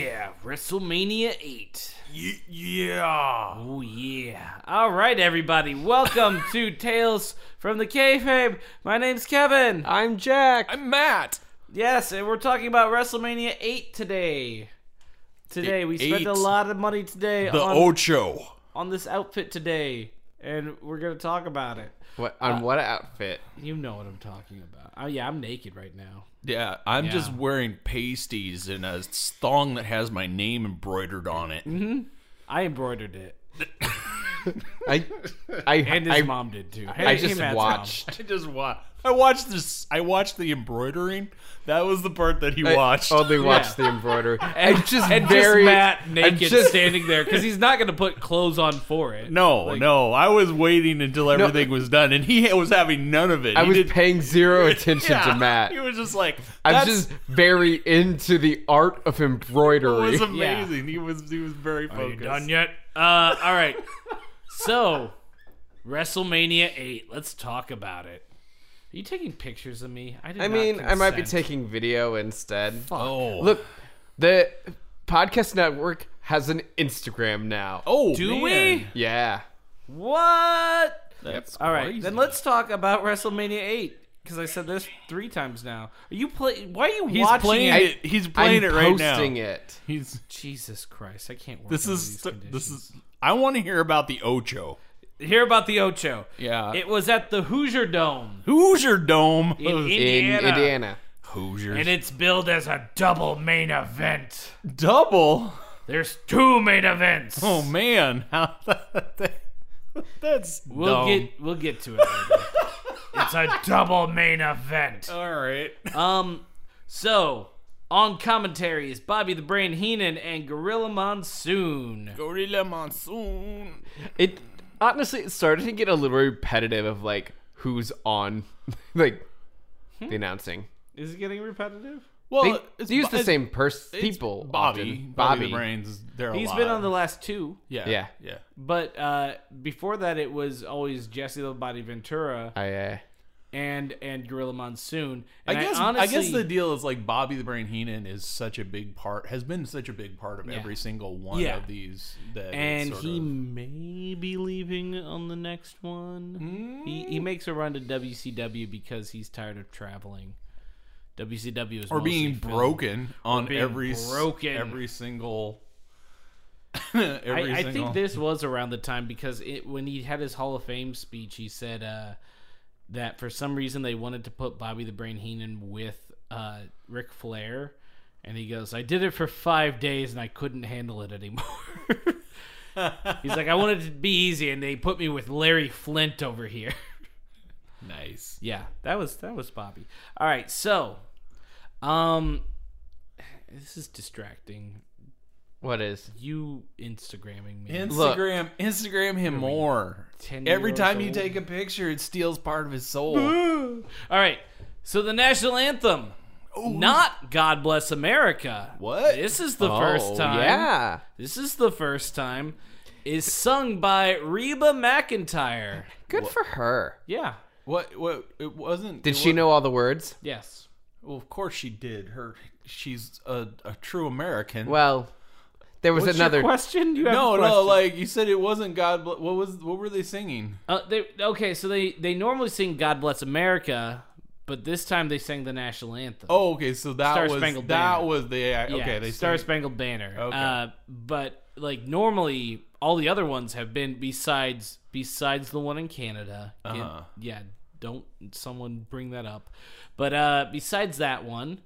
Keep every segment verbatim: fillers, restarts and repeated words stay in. yeah, WrestleMania eight. Y- yeah. Oh, yeah. All right, everybody. Welcome to Tales from the Kayfabe. My name's Kevin. I'm Jack. I'm Matt. Yes, and we're talking about WrestleMania eight today. Today, we spent a lot of money today the on, Ocho. on this outfit today, and we're going to talk about it. What on uh, what outfit? You know what I'm talking about. Oh, yeah, I'm naked right now. Yeah, I'm yeah. just wearing pasties and a thong that has my name embroidered on it. Mm-hmm. I embroidered it. I, I, and his I, mom did too. I, I just watched. Mom. I just watched. I watched this. I watched the embroidering. That was the part that he watched. I only watched yeah. the embroidery. And, I'm just and very just Matt naked just, standing there because he's not going to put clothes on for it. No, like, no. I was waiting until everything no, was done, and he was having none of it. I he was did, paying zero attention yeah, to Matt. He was just like, I'm just very into the art of embroidery. It was amazing. Yeah. He was he was very focused. Are you done yet? Uh, all right. So, WrestleMania eight. Let's talk about it. Are you taking pictures of me? I, did I mean, not I might be taking video instead. Fuck. Oh. Look, the podcast network has an Instagram now. Oh, do man. we? Yeah. What? That's all crazy. Right. Then let's talk about WrestleMania eight because I said this three times now. Are you play? Why are you He's watching playing it? it? He's playing I'm it right now. Posting it. He's Jesus Christ. I can't. Work this on is these this is. I want to hear about the Ocho. Hear about the Ocho. Yeah. It was at the Hoosier Dome. Hoosier Dome. In Indiana. In Indiana. Hoosiers. And it's billed as a double main event. Double? There's two main events. Oh, man. That's dumb. We'll get, we'll get to it later. It's a double main event. All right. Um. So, on commentary is Bobby the Brain Heenan and Gorilla Monsoon. Gorilla Monsoon. It... Honestly, it started to get a little repetitive of, like, who's on, like, hmm. the announcing. Is it getting repetitive? Well, they, it's they use bo- the same pers- people. Bobby. Bobby. Bobby the Brains. They're He's alive. been on the last two. Yeah. Yeah. yeah. But uh, before that, it was always Jesse the Body Ventura. I, uh, and and Gorilla Monsoon. And I guess I, honestly, I guess the deal is, like, Bobby the Brain Heenan is such a big part, has been such a big part of yeah. every single one yeah. of these. That and he of... may be leaving on the next one. Mm. He he makes a run to W C W because he's tired of traveling. W C W is or being broken on being every broken. every single. every I, single... I think this was around the time because it, when he had his Hall of Fame speech, he said. Uh, That for some reason they wanted to put Bobby the Brain Heenan with uh, Ric Flair. And he goes, I did it for five days and I couldn't handle it anymore. He's like, I wanted it to be easy and they put me with Larry Flint over here. Nice. Yeah, that was that was Bobby. All right, so um, this is distracting. What is? You Instagramming me. Instagram Look, Instagram him more. Every time old. you take a picture, it steals part of his soul. All right. So the national anthem. Ooh. Not God Bless America. What? This is the oh, first time. Yeah. This is the first time. Is sung by Reba McEntire. Good what? for her. Yeah. What what it wasn't Did it she wasn't, know all the words? Yes. Well, of course she did. Her she's a, a true American. Well, There was What's another your question. You have no, a question? no, like you said, it wasn't God. What was? What were they singing? Uh, they okay. So they, they normally sing "God Bless America," but this time they sang the national anthem. Oh, okay. So that Star was Spangled that Banner. was the yeah, okay. Yeah, they Star Spangled Banner. Okay. Uh, but like normally, all the other ones have been besides besides the one in Canada. Uh huh. Yeah. Don't someone bring that up. But uh, besides that one,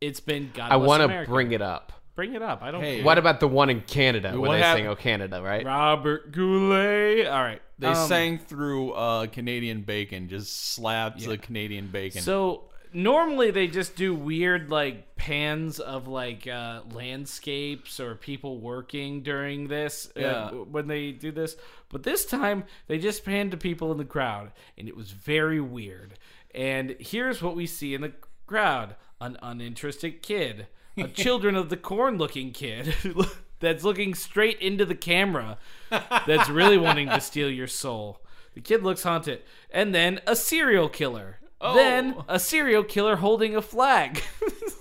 it's been God. I want to bring it up. Bring it up. I don't. Hey, care. What about the one in Canada when they happened? Sing "Oh Canada"? Right. Robert Goulet. All right. They um, sang through uh, Canadian bacon. Just slapped yeah. the Canadian bacon. So normally they just do weird like pans of like uh, landscapes or people working during this yeah. uh, when they do this. But this time they just panned to people in the crowd, and it was very weird. And here's what we see in the crowd: an uninterested kid. A Children of the Corn looking kid that's looking straight into the camera that's really wanting to steal your soul. The kid looks haunted. And then a serial killer. Oh. Then a serial killer holding a flag.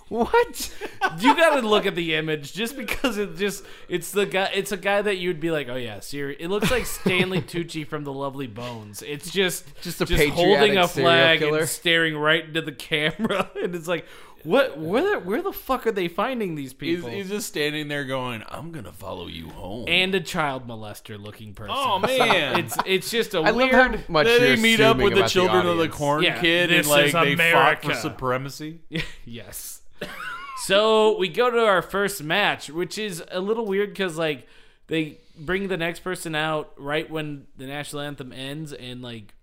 What? You gotta look at the image just because it just it's the guy it's a guy that you'd be like, oh yeah, serious. It looks like Stanley Tucci from The Lovely Bones. It's just just, a just holding a flag and staring right into the camera, and it's like, what? Where the, where the fuck are they finding these people? He's, he's just standing there going, I'm gonna follow you home. And a child molester looking person. Oh man, so it's it's just a I weird. Love how much they meet up with the children the of the corn yeah, kid, and like they fought for supremacy. Yes. So we go to our first match, which is a little weird because like they bring the next person out right when the national anthem ends, and like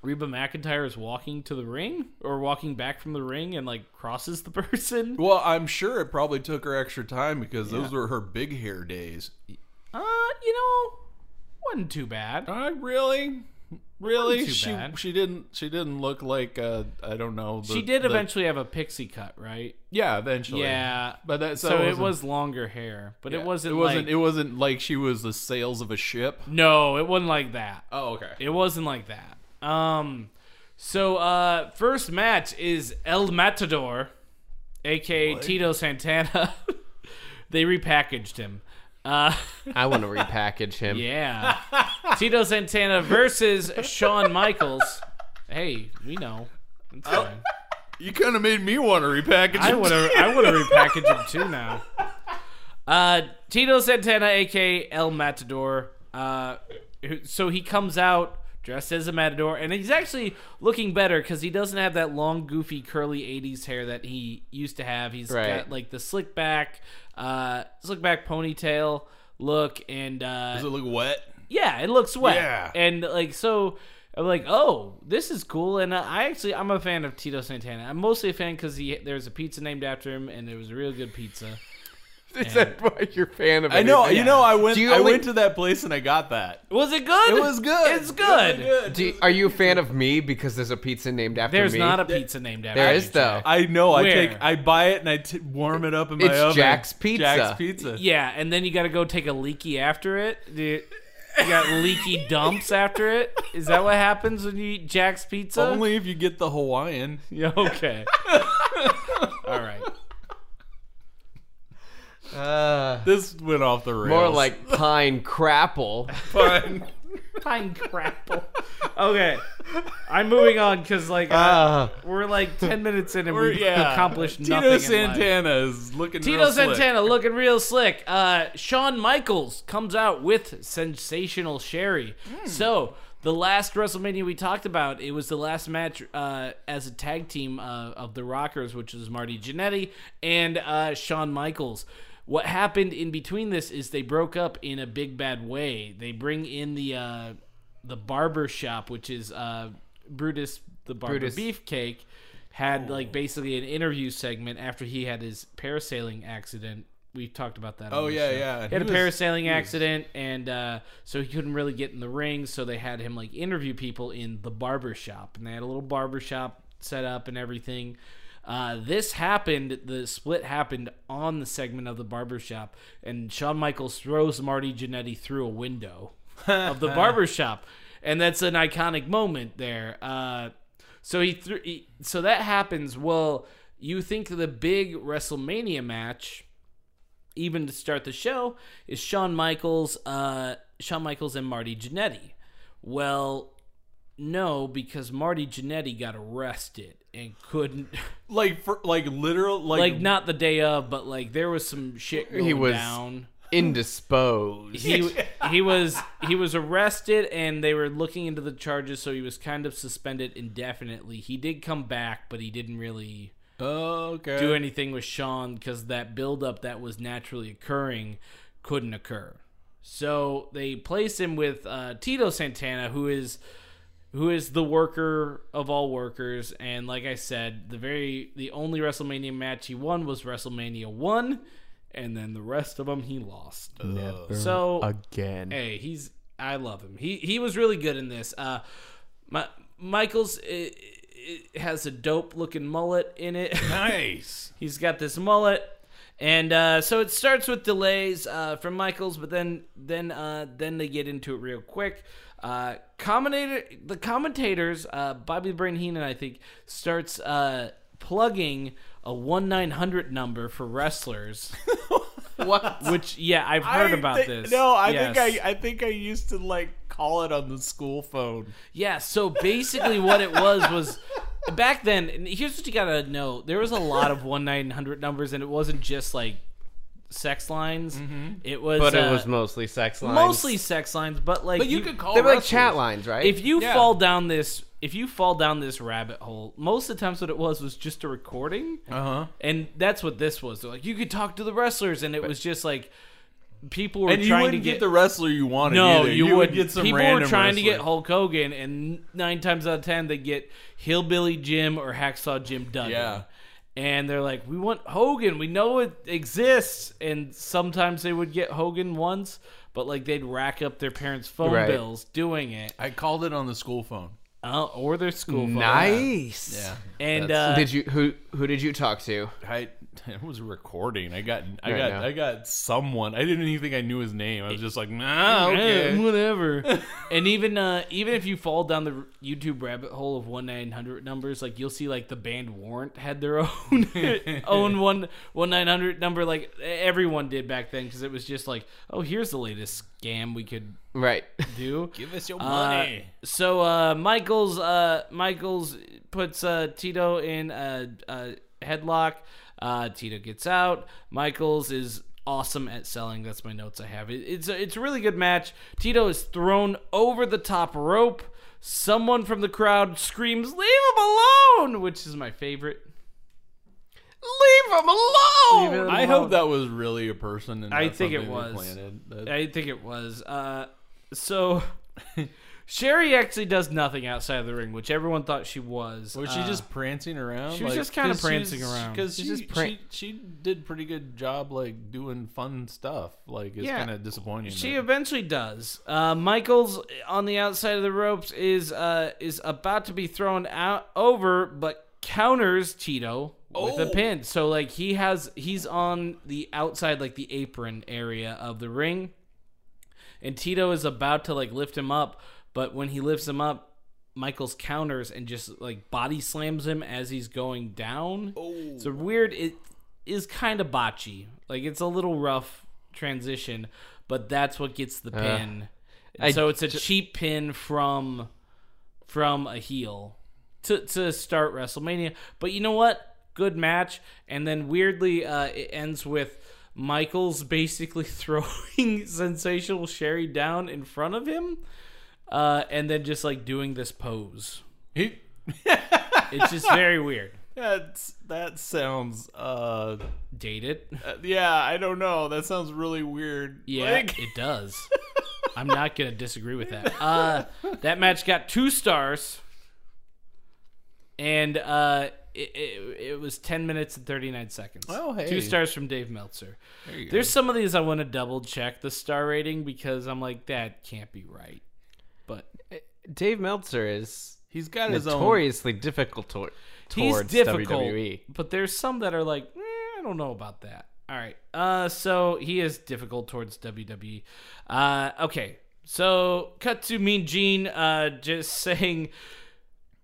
Reba McEntire is walking to the ring or walking back from the ring and like crosses the person. Well, I'm sure it probably took her extra time because yeah. those were her big hair days. Uh, you know, wasn't too bad. Uh, really? Really? She bad. she didn't she didn't look like uh, I don't know. The, she did the... eventually have a pixie cut, right? Yeah, eventually. Yeah, but that so, so it was longer hair, but yeah. it wasn't. It wasn't. Like... It wasn't like she was the sails of a ship. No, it wasn't like that. Oh, okay. It wasn't like that. Um, so, uh, first match is El Matador, a k a. What? Tito Santana. They repackaged him. Uh, I want to repackage him. Yeah. Tito Santana versus Shawn Michaels. Hey, we know. It's fine. Oh, you kind of made me want to repackage him. I want to, I want to repackage him too now. Uh, Tito Santana, a k a. El Matador. Uh, so he comes out dressed as a matador, and he's actually looking better because he doesn't have that long, goofy, curly eighties hair that he used to have. He's right. got like the slick back, uh, slick back ponytail look, and uh, does it look wet? Yeah, it looks wet. Yeah, and like so, I'm like, oh, this is cool. And uh, I actually, I'm a fan of Tito Santana. I'm mostly a fan because he there's a pizza named after him, and it was a real good pizza. Is that why you're a fan of it? I know, yeah. you know, I went only, I went to that place and I got that. Was it good? It was good. It's good. It good. Do you, are you a fan of me because there's a pizza named after there's me? There's not a pizza named after me. There is, though. I know. Where? I take, I buy it and I t- warm it up in my it's oven. It's Jack's Pizza. Jack's Pizza. Yeah, and then you got to go take a leaky after it. You got leaky dumps after it. Is that what happens when you eat Jack's Pizza? Only if you get the Hawaiian. Yeah, okay. All right. Uh, this went off the rails. More like pine crapple. Pine, pine crapple. Okay, I'm moving on because like uh, I, we're like ten minutes in and we've yeah. accomplished Tito nothing. Tito Santana is looking. Tito real Santana slick. looking real slick. Uh, Shawn Michaels comes out with Sensational Sherry. Mm. So the last WrestleMania we talked about, it was the last match uh, as a tag team uh, of the Rockers, which was Marty Jannetty and uh, Shawn Michaels. What happened in between this is they broke up in a big bad way. They bring in the uh, the barber shop, which is uh, Brutus the Barber Brutus. Beefcake, had oh. like basically an interview segment after he had his parasailing accident. We talked about that. Oh, on the yeah, show. yeah. He, he had was, a parasailing accident, was... and uh, so he couldn't really get in the ring, so they had him like interview people in the barber shop, and they had a little barber shop set up and everything. Uh, this happened, the split happened on the segment of the barbershop, and Shawn Michaels throws Marty Jannetty through a window of the barbershop, and that's an iconic moment there. Uh, so he, th- he so that happens. Well, you think the big WrestleMania match, even to start the show, is Shawn Michaels, uh, Shawn Michaels and Marty Jannetty. Well, no, because Marty Jannetty got arrested and couldn't, like, for, like literal, like, like not the day of, but like there was some shit going he was down. Indisposed. He he was he was arrested, and they were looking into the charges, so he was kind of suspended indefinitely. He did come back, but he didn't really oh, okay. do anything with Shawn because that buildup that was naturally occurring couldn't occur. So they place him with uh, Tito Santana, who is. Who is the worker of all workers, and like I said, the very the only WrestleMania match he won was WrestleMania one, and then the rest of them he lost. Never so again, hey, he's I love him. He he was really good in this. Uh, my, Michaels it, it has a dope looking mullet in it. Nice. He's got this mullet. And uh, so it starts with delays uh, from Michaels, but then then uh, then they get into it real quick. Uh, commentator, the commentators, uh, Bobby the Brain Heenan, I think, starts uh, plugging a one nine hundred number for wrestlers. What? Which, yeah, I've heard I about thi- this. No, I yes. think I, I think I used to like call it on the school phone. Yeah. So basically, what it was was back then. And here's what you gotta know: there was a lot of one nine hundred numbers, and it wasn't just like sex lines. Mm-hmm. It was, but it uh, was mostly sex lines. Mostly sex lines, but like, but you, you could call. They were like chat lines, right? If you yeah. fall down this. If you fall down this rabbit hole, most of the times what it was was just a recording. Uh-huh. And that's what this was. They're like, you could talk to the wrestlers, and it was just like people were and trying to get... And you wouldn't get the wrestler you wanted no, either. No, you, you would get some people random People were trying wrestler. to get Hulk Hogan, and nine times out of ten, they get Hillbilly Jim or Hacksaw Jim Duggan. Yeah. And they're like, we want Hogan. We know it exists. And sometimes they would get Hogan once, but like they'd rack up their parents' phone right. bills doing it. I called it on the school phone. Uh, or their school phone. Nice. Yeah. And uh, did you who who did you talk to? I it was recording. I got I right got now. I got someone. I didn't even think I knew his name. I was just like, nah, okay, yeah, whatever. And even uh, even if you fall down the YouTube rabbit hole of one nine hundred numbers, like you'll see like the band Warrant had their own own one one nine hundred number. Like everyone did back then because it was just like, oh, here's the latest scam we could. Right. Do give us your money. Uh, so uh, Michaels, uh, Michaels puts uh, Tito in a, a headlock. Uh, Tito gets out. Michaels is awesome at selling. That's my notes I have. It, it's a, it's a really good match. Tito is thrown over the top rope. Someone from the crowd screams, "Leave him alone!" which is my favorite. Leave him alone! Leave him alone. I hope that was really a person. And I think it was. That... I think it was. Uh. So, Sherry actually does nothing outside of the ring, which everyone thought she was. Was she uh, just prancing around? She was like, just kind of prancing around. Because she, she, she did pretty good job, like, doing fun stuff. Like, it's yeah, kind of disappointing. She though. eventually does. Uh, Michaels, on the outside of the ropes, is uh is about to be thrown out over, but counters Tito with oh. a pin. So, like, he has he's on the outside, like, the apron area of the ring. And Tito is about to, like, lift him up. But when he lifts him up, Michaels counters and just, like, body slams him as he's going down. Oh. It's a weird... It is kind of botchy. Like, it's a little rough transition. But that's what gets the pin. Uh, so it's a j- cheap pin from from a heel to, to start WrestleMania. But you know what? Good match. And then, weirdly, uh, it ends with... Michaels basically throwing Sensational Sherry down in front of him, uh, and then just like doing this pose. He- it's just very weird. That's that sounds uh, dated. Uh, yeah, I don't know. That sounds really weird. Yeah, like- it does. I'm not gonna disagree with that. Uh, that match got two stars, and uh. It, it, it was ten minutes and thirty-nine seconds. Oh, hey. Two stars from Dave Meltzer. There There's go. Some of these I want to double check the star rating because I'm like, that can't be right. But Dave Meltzer is he's got his own notoriously difficult to- towards he's difficult, W W E. But there's some that are like, eh, I don't know about that. All right. Uh, so he is difficult towards W W E. Uh, okay. So cut to Mean Gene uh, just saying...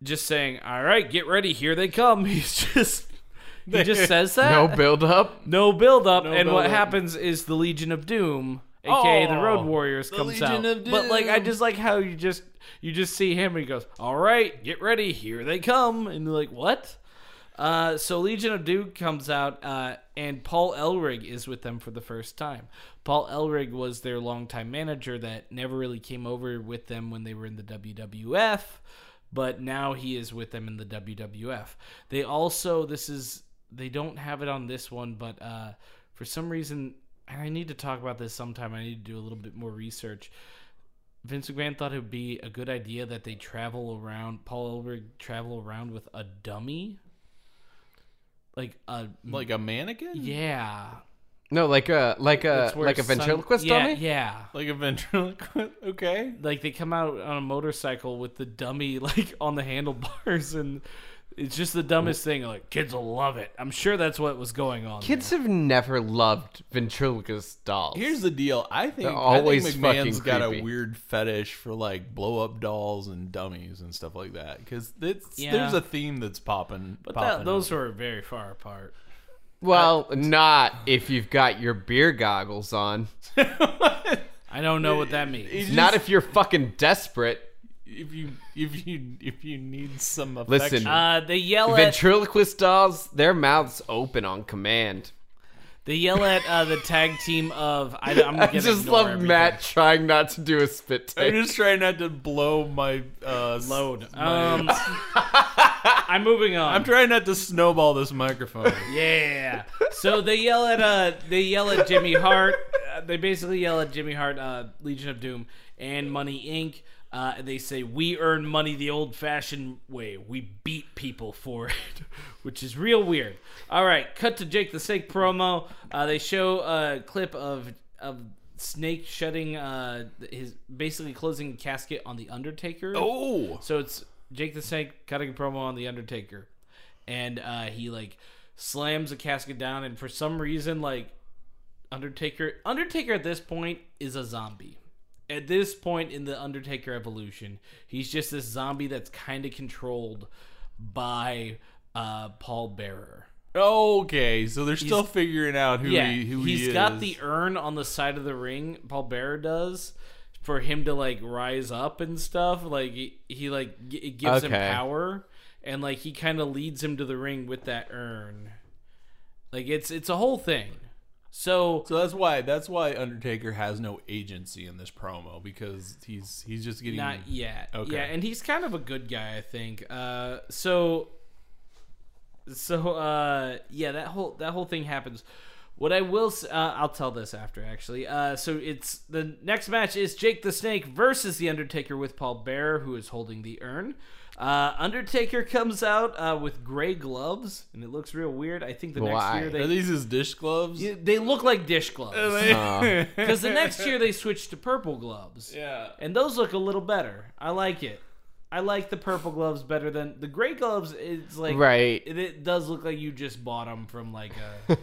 Just saying, all right, get ready, here they come. He's just he just says that. No build up. No build up. No and build what up. happens is the Legion of Doom, aka oh, the Road Warriors, the comes Legion out. Of Doom. But like I just like how you just you just see him and he goes, all right, get ready, here they come. And they're like, what? Uh, so Legion of Doom comes out, uh, and Paul Ellering is with them for the first time. Paul Ellering was their longtime manager that never really came over with them when they were in the W W F. But now he is with them in the W W F. They also, this is, they don't have it on this one, but uh, for some reason, and I need to talk about this sometime. I need to do a little bit more research. Vince McMahon thought it would be a good idea that they travel around, Paul Ellering travel around with a dummy. Like a... Like a mannequin? Yeah. No, like a like a like a ventriloquist some, yeah, dummy. Yeah, like a ventriloquist. Okay, like they come out on a motorcycle with the dummy like on the handlebars, and It's just the dumbest thing. Like, kids will love it. I'm sure that's what was going on. Kids there. have never loved ventriloquist dolls. Here's the deal. I think, I think McMahon's got creepy. a weird fetish for, like, blow-up dolls and dummies and stuff like that. Because yeah. there's a theme that's popping. But popping that, those over. are very far apart. Well, uh, not if you've got your beer goggles on. I don't know what that means. Just, not if you're fucking desperate. If you if you if you need some affection. Listen, uh, they yell at ventriloquist dolls. Their mouths open on command. They yell at uh, the tag team of. I, I'm gonna I just love everything. Matt trying not to do a spit take. I'm just trying not to blow my uh, load. Um, my... I'm moving on. I'm trying not to snowball this microphone. Yeah. So they yell at uh they yell at Jimmy Hart. Uh, they basically yell at Jimmy Hart, uh, Legion of Doom, and Money Incorporated. Uh, they say, we earn money the old-fashioned way. We beat people for it, which is real weird. All right, cut to Jake the Snake promo. Uh, they show a clip of of Snake shutting uh, his basically closing a casket on the Undertaker. Oh, so it's Jake the Snake cutting a promo on the Undertaker, and uh, he like slams a casket down, and for some reason, like Undertaker, Undertaker at this point is a zombie. At this point in the Undertaker evolution, he's just this zombie that's kind of controlled by uh, Paul Bearer. Okay, so they're he's, still figuring out who yeah, he who he is. He's got the urn on the side of the ring. Paul Bearer does for him to like rise up and stuff. Like he, he like it gives okay. him power, and like he kind of leads him to the ring with that urn. Like it's it's a whole thing. So, so that's why that's why Undertaker has no agency in this promo, because he's he's just getting not yet. Okay. Yeah, and he's kind of a good guy, I think. Uh, so so uh, yeah, that whole that whole thing happens. What I will uh, I'll tell this after actually. Uh, so it's the next match is Jake the Snake versus the Undertaker with Paul Bearer, who is holding the urn. Uh, Undertaker comes out uh, with gray gloves, and it looks real weird. I think the Why? next year they... Are these his dish gloves? Yeah, they look like dish gloves. Because uh. the next year they switched to purple gloves. Yeah. And those look a little better. I like it. I like the purple gloves better than... The gray gloves, it's like... Right. It, it does look like you just bought them from like a...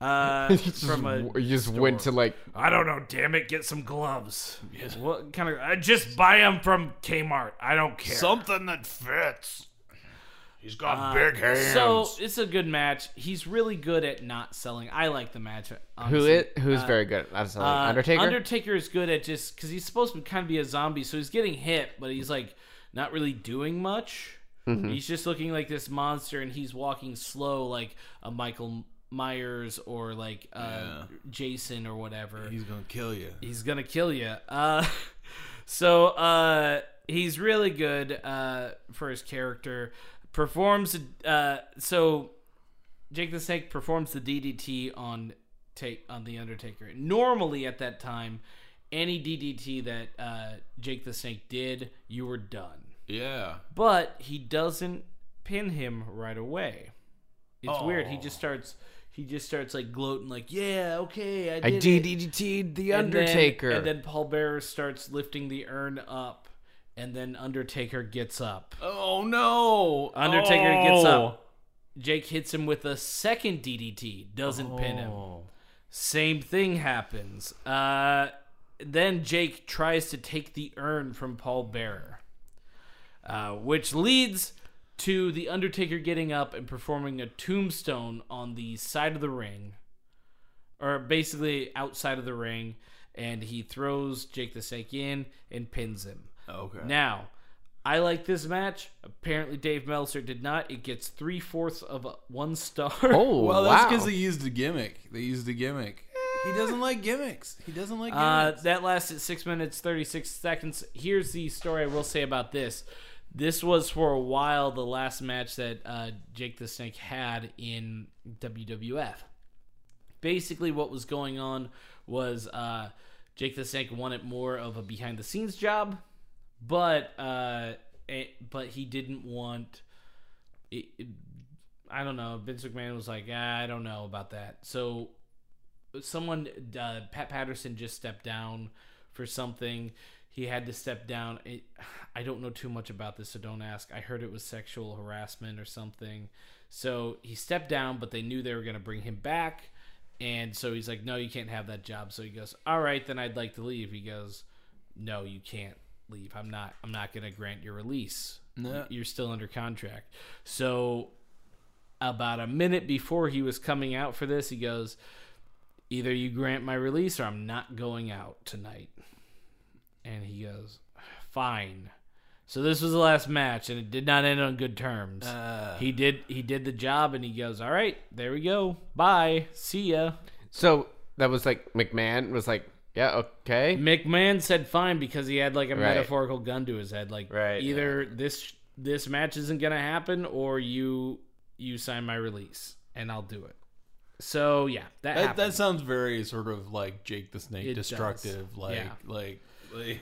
uh, just, from a You just store. went to like... I don't know, damn it, get some gloves. Yes. What kind of... I just buy them from Kmart. I don't care. Something that fits. He's got uh, big hands. So, it's a good match. He's really good at not selling. I like the match, honestly. Who it, who's uh, very good at not selling? Uh, Undertaker? Undertaker is good at just... Because he's supposed to kind of be a zombie, so he's getting hit, but he's like... Not really doing much. Mm-hmm. He's just looking like this monster, and he's walking slow, like a Michael Myers or like uh, yeah. Jason or whatever. He's gonna kill you. He's gonna kill you. Uh, so uh, he's really good uh, for his character. Performs uh, so Jake the Snake performs the D D T on take on the Undertaker. Normally at that time, any D D T that uh, Jake the Snake did, you were done. Yeah. But he doesn't pin him right away. It's oh. weird. He just starts. He just starts like gloating, like, "Yeah, okay, I did I it. D D T'd the Undertaker." And then, and then Paul Bearer starts lifting the urn up, and then Undertaker gets up. Oh no! Undertaker oh. gets up. Jake hits him with a second D D T. Doesn't oh. pin him. Same thing happens. Uh. Then Jake tries to take the urn from Paul Bearer, uh, which leads to the Undertaker getting up and performing a tombstone on the side of the ring, or basically outside of the ring, and he throws Jake the Snake in and pins him. Okay. Now, I like this match. Apparently, Dave Meltzer did not. It gets three fourths of a, one star. Oh, well, wow. That's because they used a gimmick. They used a gimmick. He doesn't like gimmicks. He doesn't like gimmicks. Uh, that lasted six minutes, thirty-six seconds. Here's the story I will say about this. This was for a while the last match that uh, Jake the Snake had in W W F. Basically what was going on was uh, Jake the Snake wanted more of a behind-the-scenes job, but uh, it, but he didn't want... It, it, I don't know. Vince McMahon was like, ah, I don't know about that. So... Someone, uh, Pat Patterson, just stepped down for something. He had to step down. It, I don't know too much about this, so don't ask. I heard it was sexual harassment or something. So he stepped down, but they knew they were going to bring him back. And so he's like, no, you can't have that job. So he goes, all right, then I'd like to leave. He goes, no, you can't leave. I'm not, I'm not going to grant your release. No. You're still under contract. So about a minute before he was coming out for this, he goes, either you grant my release or I'm not going out tonight. And he goes, fine. So this was the last match, and it did not end on good terms. Uh, he did he did the job, and he goes, all right, there we go. Bye. See ya. So that was like McMahon was like, yeah, okay. McMahon said fine because he had like a right. metaphorical gun to his head. Like right, either yeah. this this match isn't going to happen or you you sign my release, and I'll do it. So, yeah, that That, that sounds very sort of like Jake the Snake it destructive. Does. Like, yeah. like. Like,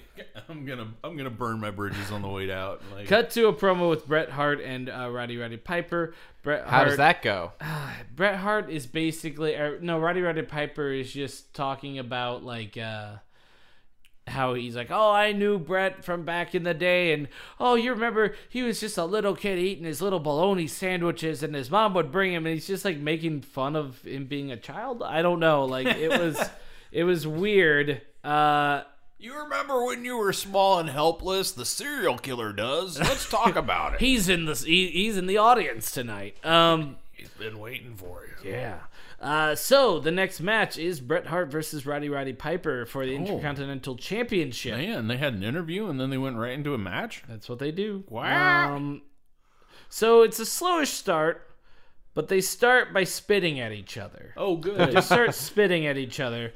I'm gonna, I'm gonna burn my bridges on the way out. Like, cut to a promo with Bret Hart and uh, Roddy Roddy Piper. Bret Hart, how does that go? Uh, Bret Hart is basically or, no. Roddy Roddy Piper is just talking about like uh, how he's like, oh, I knew Bret from back in the day, and oh, you remember he was just a little kid eating his little bologna sandwiches, and his mom would bring him, and he's just like making fun of him being a child. I don't know. Like it was, it was weird. Uh. You remember when you were small and helpless? The serial killer does. Let's talk about it. he's in the he, he's in the audience tonight. Um, he's been waiting for you. Yeah. Uh, so the next match is Bret Hart versus Roddy Roddy Piper for the oh. Intercontinental Championship. Man, they had an interview and then they went right into a match. That's what they do. Wow. Um, so it's a slowish start. But they start by spitting at each other. Oh, good. They just start spitting at each other.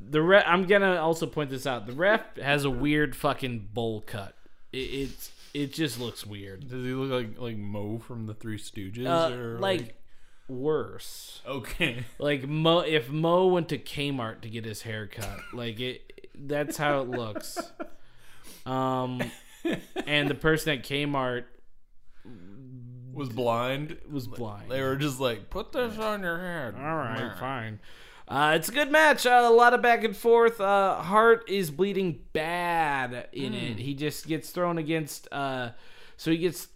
The ref, I'm gonna also point this out. The ref has a weird fucking bowl cut. It, it's it just looks weird. Does he look like like Mo from the Three Stooges? Uh, or like, like worse. Okay. Like Mo, if Mo went to Kmart to get his hair cut, like it. That's how it looks. Um, and the person at Kmart was blind. Was blind. They were just like, put this on your head. All right, nah. fine. Uh, it's a good match. Uh, a lot of back and forth. Uh, Hart is bleeding bad in mm. it. He just gets thrown against. Uh, so he gets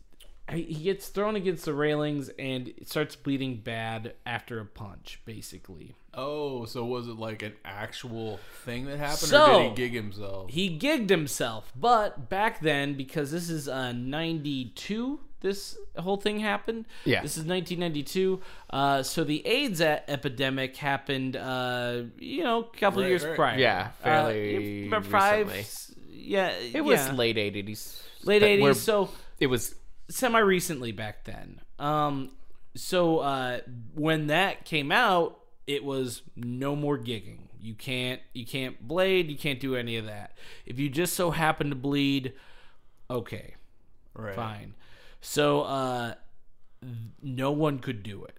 he gets thrown against the railings and starts bleeding bad after a punch, basically. Oh, so was it like an actual thing that happened, so, or did he gig himself? He gigged himself, but back then, because this is uh, ninety-two. This whole thing happened. Yeah. This is nineteen ninety-two. Uh, so the AIDS a- epidemic happened, uh, you know, a couple right, of years right. prior. Yeah, fairly uh, five, recently. Yeah. It yeah. was late eighties. Late eighties. So it was semi-recently back then. Um, so uh, when that came out, it was no more gigging. You can't, you can't blade. You can't do any of that. If you just so happen to bleed, okay, right. fine. So, uh, no one could do it.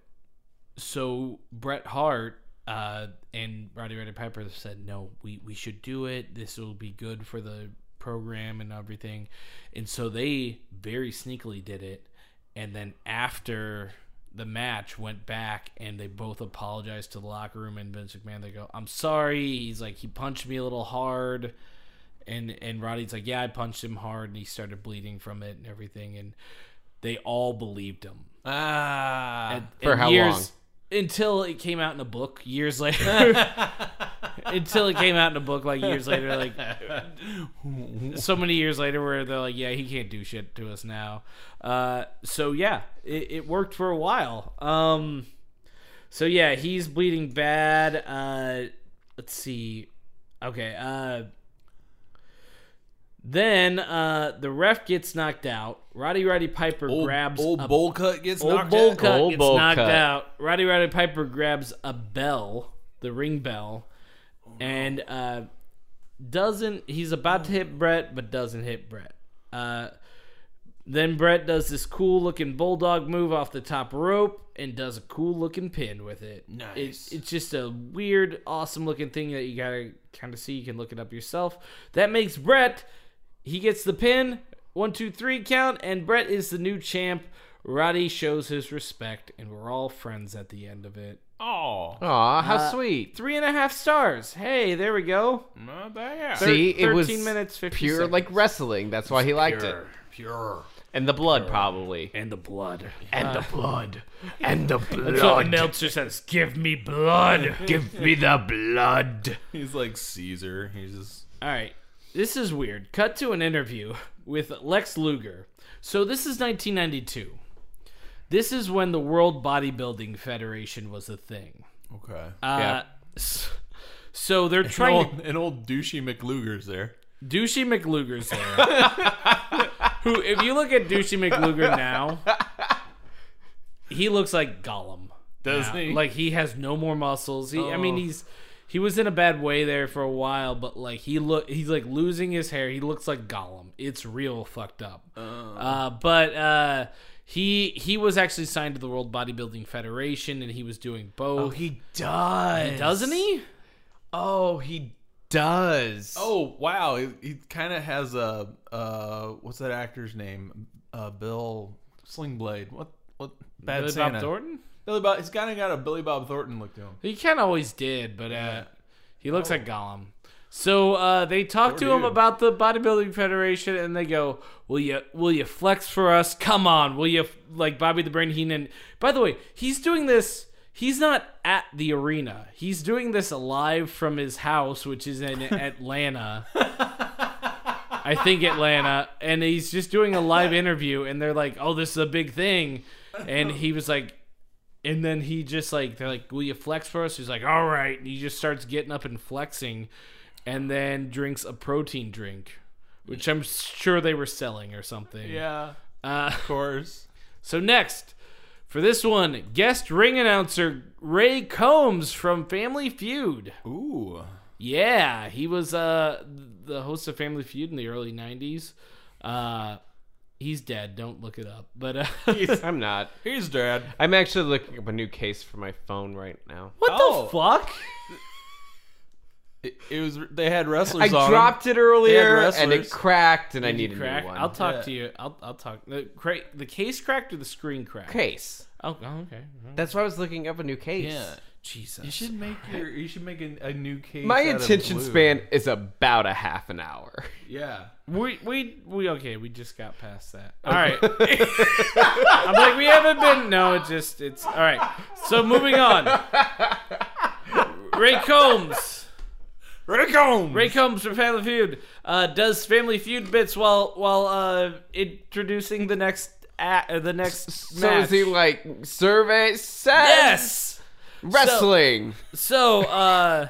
So, Bret Hart uh, and Roddy Roddy Piper said, no, we, we should do it. This will be good for the program and everything. And so, they very sneakily did it. And then, after the match, went back and they both apologized to the locker room and Vince McMahon. They go, I'm sorry. He's like, he punched me a little hard. And, and Roddy's like, yeah, I punched him hard. And he started bleeding from it and everything. And they all believed him. Ah, and, for and how years, long? Until it came out in a book years later. Until it came out in a book like years later, like so many years later, where they're like, yeah, he can't do shit to us now. Uh, so yeah, it, it worked for a while. Um, so yeah, he's bleeding bad. Uh, let's see. Okay. Uh, Then uh, the ref gets knocked out. Roddy Roddy Piper old, grabs old a, bowl cut gets old knocked bowl out. Cut old gets bowl knocked cut. out. Roddy Roddy Piper grabs a bell, the ring bell, oh, and uh, doesn't. He's about to hit Bret, but doesn't hit Bret. Uh, then Bret does this cool looking bulldog move off the top rope and does a cool looking pin with it. Nice. It, it's just a weird, awesome looking thing that you gotta kind of see. You can look it up yourself. That makes Bret. He gets the pin, one, two, three count, and Bret is the new champ. Roddy shows his respect, and we're all friends at the end of it. Oh, aw, how uh, sweet! Three and a half stars. Hey, there we go. Not bad. Thir See, it was minutes, pure seconds. Like wrestling. That's why he pure, liked it. Pure. And the blood, pure. probably. And the blood. And uh, the blood. And the blood. That's what Meltzer says. Give me blood. Give me the blood. He's like Caesar. He's just. All right. This is weird. Cut to an interview with Lex Luger. So this is nineteen ninety-two. This is when the World Bodybuilding Federation was a thing. Okay. Uh, yeah. So they're trying... An old, to... an old douchey McLuger's there. Douchey McLuger's there. Who, if you look at douchey McLuger now, he looks like Gollum. Does now. he? Like, he has no more muscles. He, oh. I mean, he's... He was in a bad way there for a while, but like he look, he's like losing his hair. He looks like Gollum. It's real fucked up. Uh, uh, but uh, he he was actually signed to the World Bodybuilding Federation, and he was doing both. Oh, he does, he, doesn't he? Oh, he does. Oh, wow. He, he kind of has a uh, what's that actor's name? Uh, Bill Slingblade. What what? Bad Billy Santa. Bob Thornton. Billy Bob, he's kind of got a Billy Bob Thornton look to him. He kind of always did, but uh, yeah. he looks oh. like Gollum. So uh, they talk Poor to him dude. about the bodybuilding federation, and they go, "Will you, will you flex for us? Come on, will you?" Like Bobby the Brain Heenan. By the way, he's doing this. He's not at the arena. He's doing this live from his house, which is in Atlanta. I think Atlanta, and he's just doing a live interview. And they're like, "Oh, this is a big thing," and he was like. And then he just like, they're like, will you flex for us? He's like, all right. And he just starts getting up and flexing and then drinks a protein drink, which I'm sure they were selling or something. Yeah, uh, of course. So next, for this one, guest ring announcer Ray Combs from Family Feud. Ooh. Yeah, he was uh, the host of Family Feud in the early nineties. Uh He's dead. Don't look it up. But uh, he's, I'm not. He's dead. I'm actually looking up a new case for my phone right now. What oh. the fuck? It, it was. They had wrestlers. I on dropped them. it earlier, and it cracked, and Did I need a new one. I'll talk yeah. to you. I'll, I'll talk. The, cra the case cracked or the screen cracked? Case. Oh, oh okay. Right. That's why I was looking up a new case. Yeah. Jesus. You should make your. You should make a, a new case. My out attention of blue. span is about a half an hour. Yeah. We we we okay. We just got past that. All okay. right. I'm like we haven't been. No, it just it's all right. So moving on. Ray Combs. Ray Combs. Ray Combs from Family Feud uh, does Family Feud bits while while uh, introducing the next uh, the next. So match. Is he like survey says? Yes. Wrestling. So, so uh,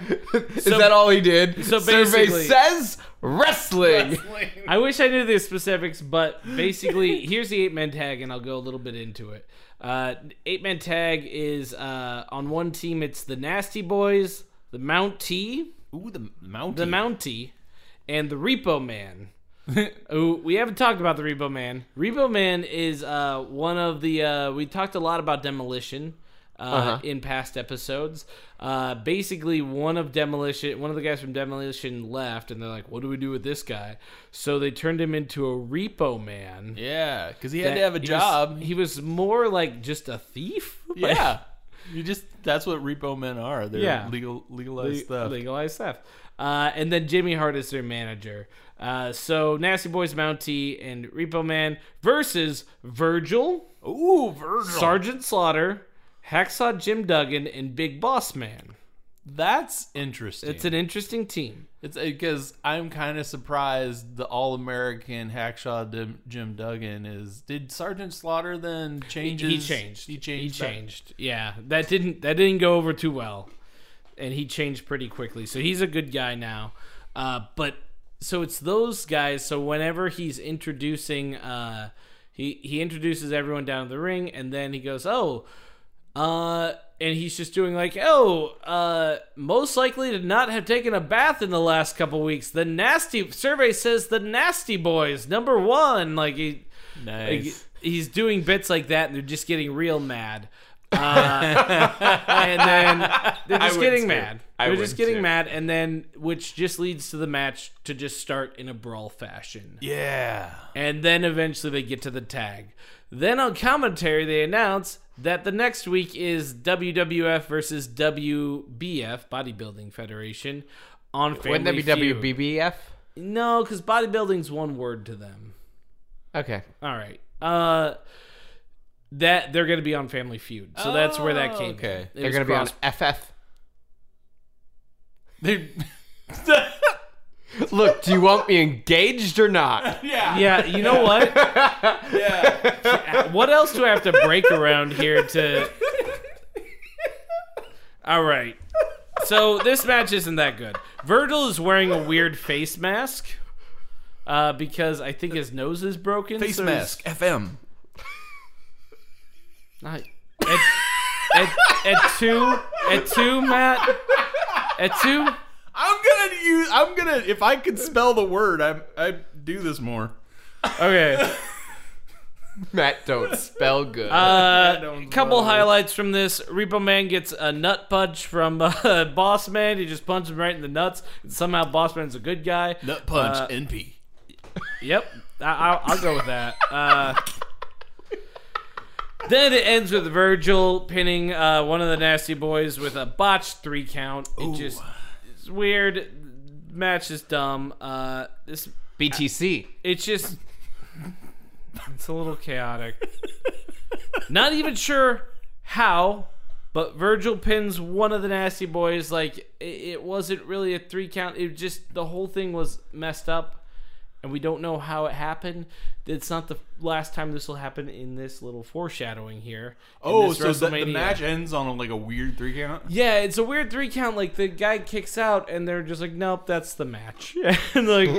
is so, that all he did? So basically, survey says wrestling. wrestling. I wish I knew the specifics, but basically, here's the eight-man tag, and I'll go a little bit into it. Uh, eight-man tag is uh, on one team. It's the Nasty Boys, the Mountie, ooh, the Mountie, the Mountie, and the Repo Man. Ooh, we haven't talked about the Repo Man. Repo Man is uh, one of the. Uh, we talked a lot about Demolition. Uh, uh-huh. In past episodes, uh, basically one of Demolition, one of the guys from Demolition left, and they're like, "What do we do with this guy?" So they turned him into a Repo Man. Yeah, because he had to have a job. Was, he was more like just a thief. Yeah, you just—that's what Repo Men are. They're yeah. legal, legalized Le theft. Legalized theft. Uh, and then Jimmy Hart is their manager. Uh, so Nasty Boys, Mountie, and Repo Man versus Virgil. Ooh, Virgil. Sergeant Slaughter. Hacksaw Jim Duggan and Big Boss Man. That's interesting. It's an interesting team. It's because I'm kind of surprised the All-American Hacksaw Jim Duggan is. Did Sergeant Slaughter then change? He, he changed. He changed. He back. changed. Yeah, that didn't that didn't go over too well, and he changed pretty quickly. So he's a good guy now. Uh, but so it's those guys. So whenever he's introducing, uh, he he introduces everyone down the ring, and then he goes, "Oh." Uh, and he's just doing like, oh, uh, most likely to not have taken a bath in the last couple weeks. The nasty survey says the Nasty Boys number one. Like he, nice. Like, he's doing bits like that, and they're just getting real mad. Uh, and then they're just getting mad. They're just getting mad, and then which just leads to the match to just start in a brawl fashion. Yeah, and then eventually they get to the tag. Then on commentary, they announce that the next week is W W F versus W B F, Bodybuilding Federation, on Family Feud. Wouldn't that be W B B F? No, because bodybuilding's one word to them. Okay. All right. Uh, that they're going to be on Family Feud, so oh, that's where that came. Okay. They're going to cross- be on F F. They. Look, do you want me engaged or not? Yeah. Yeah, you know what? Yeah. What else do I have to break around here to... All right. So this match isn't that good. Virgil is wearing a weird face mask uh, because I think his nose is broken. Face so mask, he's... F M. At, at, at two, at two, Matt? At two... I'm gonna use. I'm gonna. If I could spell the word, I I do this more. Okay. Matt don't spell good. Uh, a couple highlights from this. Repo Man gets a nut punch from uh, Boss Man. He just punches him right in the nuts. And somehow Boss Man's a good guy. Nut punch uh, N P. Yep, I, I'll, I'll go with that. Uh, then it ends with Virgil pinning uh, one of the Nasty Boys with a botched three count. It Ooh. just. Weird match is dumb. Uh, this B T C. It's just it's a little chaotic. Not even sure how, but Virgil pins one of the Nasty Boys. Like it, it wasn't really a three count. It just the whole thing was messed up, and we don't know how it happened. It's not the last time this will happen in this little foreshadowing here. Oh, so the, the match ends on like a weird three count? Yeah, it's a weird three count. Like the guy kicks out and they're just like, nope, that's the match. And like,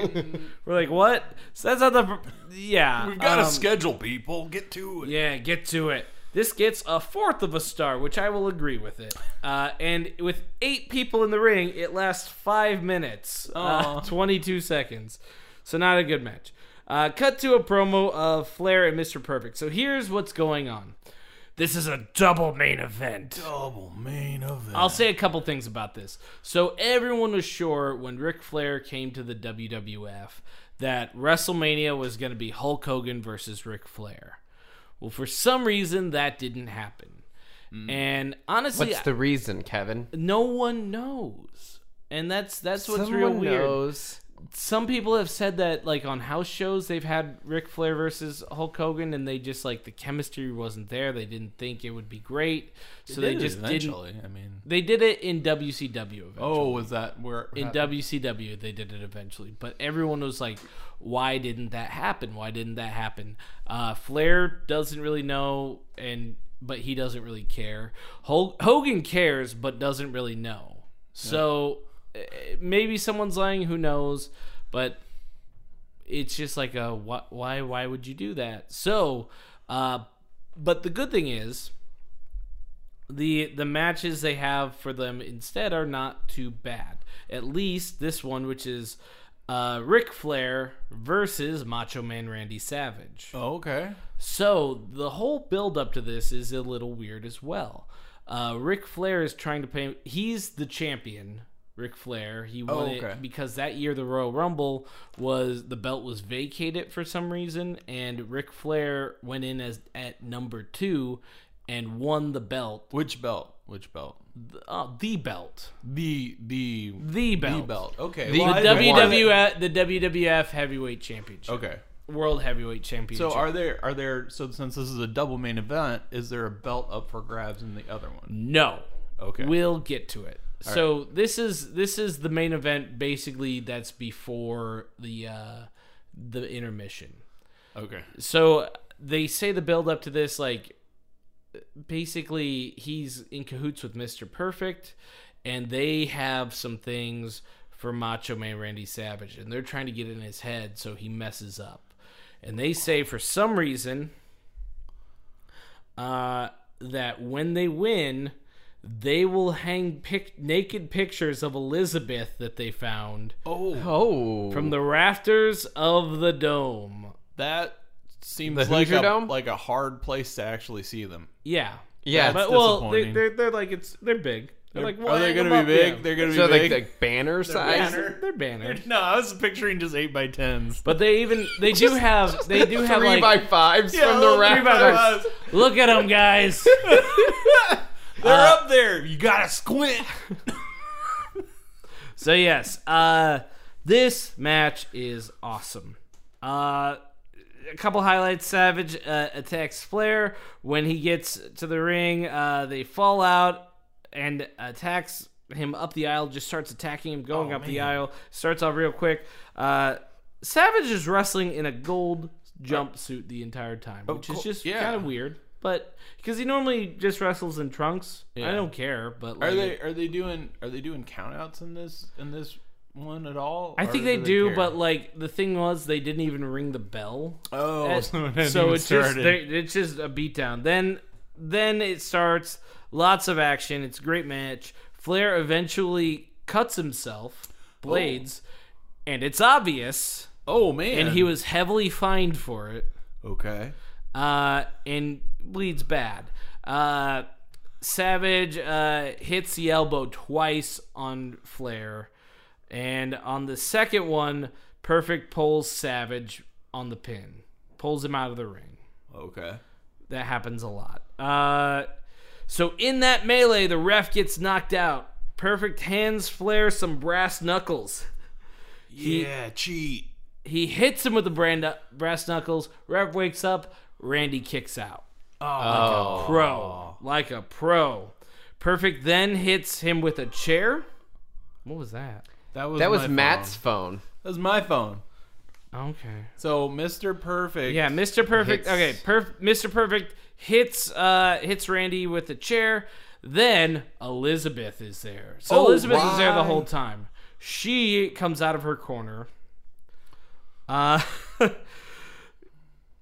we're like, what? So that's not the... Yeah. We've got um, a schedule, people. Get to it. Yeah, get to it. This gets a fourth of a star, which I will agree with it. Uh, and with eight people in the ring, it lasts five minutes. Uh, twenty-two seconds. So not a good match. Uh, cut to a promo of Flair and Mister Perfect. So here's what's going on. This is a double main event. Double main event. I'll say a couple things about this. So everyone was sure when Ric Flair came to the W W F that WrestleMania was going to be Hulk Hogan versus Ric Flair. Well, for some reason, that didn't happen. Mm. And honestly... What's the reason, Kevin? No one knows. And that's that's what's Someone real weird. Knows. Some people have said that, like, on house shows, they've had Ric Flair versus Hulk Hogan, and they just, like, the chemistry wasn't there. They didn't think it would be great. So they just eventually. didn't. I mean, they did it in W C W eventually. Oh, was that where? In W C W, they did it eventually. But everyone was like, why didn't that happen? Why didn't that happen? Uh, Flair doesn't really know, and but he doesn't really care. Hulk, Hogan cares, but doesn't really know. So... Yeah. Maybe someone's lying, who knows, but it's just like a wh- why why would you do that? So uh, but the good thing is the the matches they have for them instead are not too bad, at least this one, which is uh, Ric Flair versus Macho Man Randy Savage. Oh, okay. So the whole build up to this is a little weird as well. uh, Ric Flair is trying to pay he's the champion Ric Flair, he won oh, okay. it because that year the Royal Rumble was the belt was vacated for some reason, and Ric Flair went in as at number two and won the belt. Which belt? Which belt? The, oh, the belt. The the the belt. The belt. Okay. The, well, the W W F the W W F Heavyweight Championship. Okay. World Heavyweight Championship. So are there are there so since this is a double main event, is there a belt up for grabs in the other one? No. Okay. We'll get to it. All so right. this is this is the main event basically that's before the uh, the intermission. Okay. So they say the build up to this, like basically he's in cahoots with Mister Perfect, and they have some things for Macho Man Randy Savage, and they're trying to get in his head so he messes up. And they say for some reason uh, that when they win, they will hang pic- naked pictures of Elizabeth that they found. Oh. oh. From the rafters of the dome. That seems like a, dome? like a hard place to actually see them. Yeah. Yeah. yeah but, well, they, they're, they're like, it's they're big. They're, they're like, well, are they going to be big? Them. They're going to so be big. So, like, like, banner size? Banner. They're banner. No, I was picturing just eight by tens. But they even, they do have, they do have, like. three by fives from the rafters. Look at them, guys. They're uh, up there. You gotta squint. So yes, uh, this match is awesome. Uh, a couple highlights. Savage uh, attacks Flair. When he gets to the ring, uh, they fall out and attacks him up the aisle. Just starts attacking him, going oh, up man. the aisle. Starts off real quick. Uh, Savage is wrestling in a gold jumpsuit the entire time, which oh, cool. is just yeah. kind of weird. But because he normally just wrestles in trunks, yeah. I don't care. But like, are they are they doing are they doing countouts in this in this one at all? I think they, they do, care? But like the thing was, they didn't even ring the bell. Oh, at, so, it so it's started. just they, it's just a beatdown. Then then it starts, lots of action. It's a great match. Flair eventually cuts himself, blades, oh. and it's obvious. Oh man! And he was heavily fined for it. Okay. Uh, and. Bleeds bad. Uh, Savage uh, hits the elbow twice on Flair, and on the second one, Perfect pulls Savage on the pin, pulls him out of the ring. Okay, that happens a lot. Uh, so in that melee, the ref gets knocked out. Perfect hands Flair some brass knuckles. Yeah, he, cheat. He hits him with the brand brass knuckles. Ref wakes up. Randy kicks out. Oh, like a pro. Like a pro. Perfect then hits him with a chair. What was that? That was, that was Matt's phone. phone. That was my phone. Okay. So Mister Perfect. Yeah, Mister Perfect. Hits. Okay, Perf- Mister Perfect hits uh, hits Randy with a chair. Then Elizabeth is there. So oh, Elizabeth why? is there the whole time. She comes out of her corner. Uh,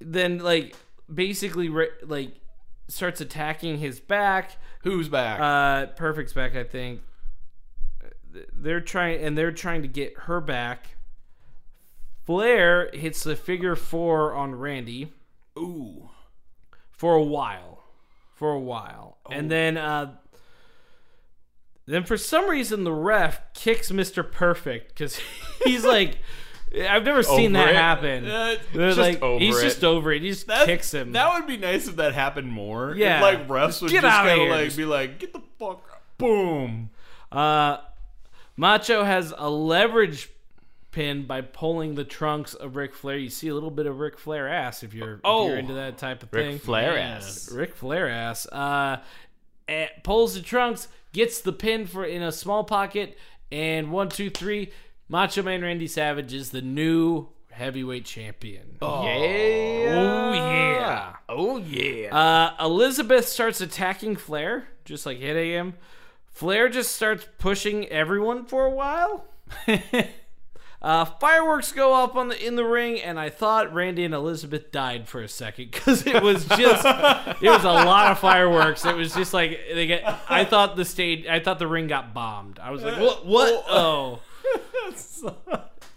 then, like... basically like starts attacking his back. Who's back? Uh, Perfect's back, I think. They're trying and they're trying to get her back. Flair hits the figure four on Randy. Ooh. For a while. For a while. Oh. And then uh then for some reason the ref kicks Mister Perfect cuz he's like I've never seen over that it. happen. Uh, just like, over he's it. just over it. He just That's, kicks him. That would be nice if that happened more. Yeah, if, like refs would just kind of like be like, "Get the fuck up!" Boom. Uh, Macho has a leverage pin by pulling the trunks of Ric Flair. You see a little bit of Ric Flair ass if you're, oh, if you're into that type of Ric thing. Ric Flair yeah. ass. Ric Flair ass. Uh, pulls the trunks, gets the pin for in a small pocket, and one, two, three. Macho Man Randy Savage is the new heavyweight champion. Oh, yeah. Oh, yeah. Oh, yeah. Uh, Elizabeth starts attacking Flair, just like hitting him. Flair just starts pushing everyone for a while. uh, fireworks go off on the in the ring, and I thought Randy and Elizabeth died for a second because it was just, it was a lot of fireworks. It was just like, they got, I thought the stage, I thought the ring got bombed. I was like, what? What? Oh.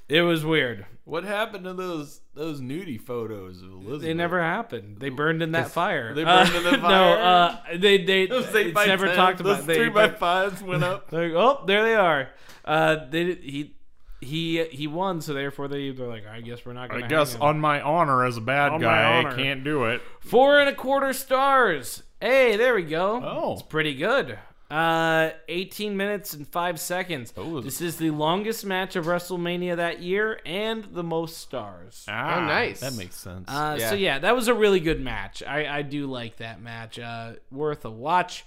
It was weird. What happened to those those nudie photos of Elizabeth? They never happened. They burned in that fire. They burned uh, in that fire. No, uh, they they those it's by never ten. talked about. Those they, three by fives went up. Like, oh, there they are. Uh, they he he he won, so therefore they they're like, I guess we're not going to. I guess him. on my honor as a bad on guy, I can't do it. Four and a quarter stars. Hey, there we go. Oh, it's pretty good. Uh, eighteen minutes and five seconds. Ooh. This is the longest match of WrestleMania that year and the most stars. Ah, oh, nice. That makes sense. Uh, yeah. So, yeah, that was a really good match. I, I do like that match. Uh, worth a watch.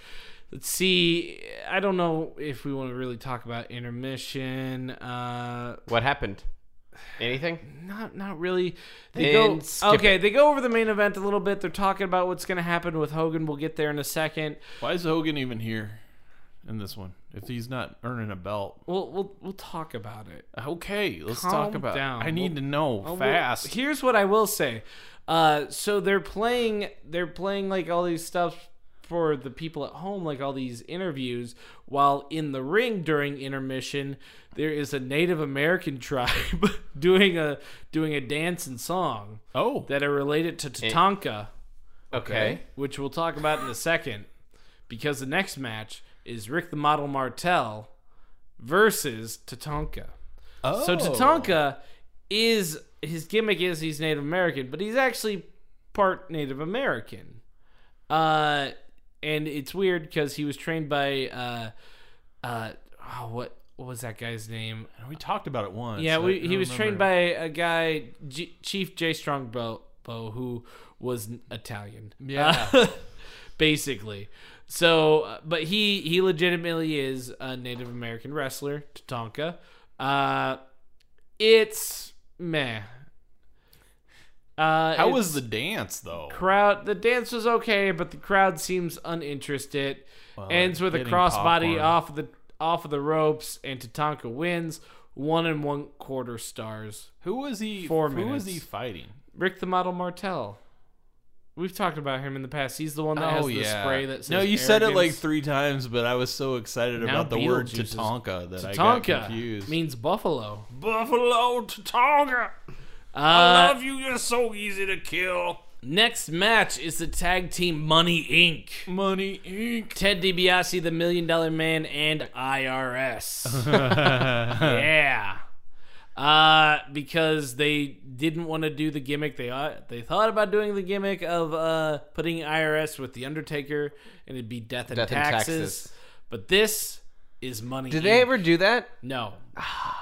Let's see. I don't know if we want to really talk about intermission. Uh, what happened? Anything? Not not really. They go, okay, it. they go over the main event a little bit. They're talking about what's going to happen with Hogan. We'll get there in a second. Why is Hogan even here? In this one, if he's not earning a belt, we'll we'll, we'll talk about it. Okay, let's Calm talk about. Down. It. I need we'll, to know oh, fast. We'll, here's what I will say. Uh, so they're playing, they're playing like all these stuff for the people at home, like all these interviews. While in the ring during intermission, there is a Native American tribe doing a doing a dance and song. Oh, that are related to Tatanka. Okay, okay, which we'll talk about in a second, because the next match is Rick the Model Martel versus Tatanka. Oh. So Tatanka is, his gimmick is he's Native American, but he's actually part Native American. Uh, and it's weird because he was trained by uh, uh, oh, what what was that guy's name? We talked about it once. Yeah, we, he was remember. trained by a guy G- Chief Jay Strongbow, who was Italian. Yeah, uh, basically. So, but he he legitimately is a Native American wrestler, Tatanka. Uh, it's meh. Uh, How was the dance though? Crowd. The dance was okay, but the crowd seems uninterested. Well, ends with a crossbody off of the off of the ropes, and Tatanka wins one and one quarter stars. Who was he? Four who minutes. was he fighting? Rick the Model Martel. We've talked about him in the past. He's the one that oh, has the yeah. spray that says. No, you arrogance. said it like three times, but I was so excited now about the word Tatanka that Tatanka I got confused. Means buffalo. Buffalo Tatanka. Uh, I love you. You're so easy to kill. Next match is the tag team Money Incorporated. Money Incorporated. Ted DiBiase, the Million Dollar Man, and I R S. yeah. Uh, because they didn't want to do the gimmick. They uh, they thought about doing the gimmick of uh, putting I R S with The Undertaker, and it'd be death and, death taxes. and taxes. But this is Money Did Incorporated. They ever do that? No.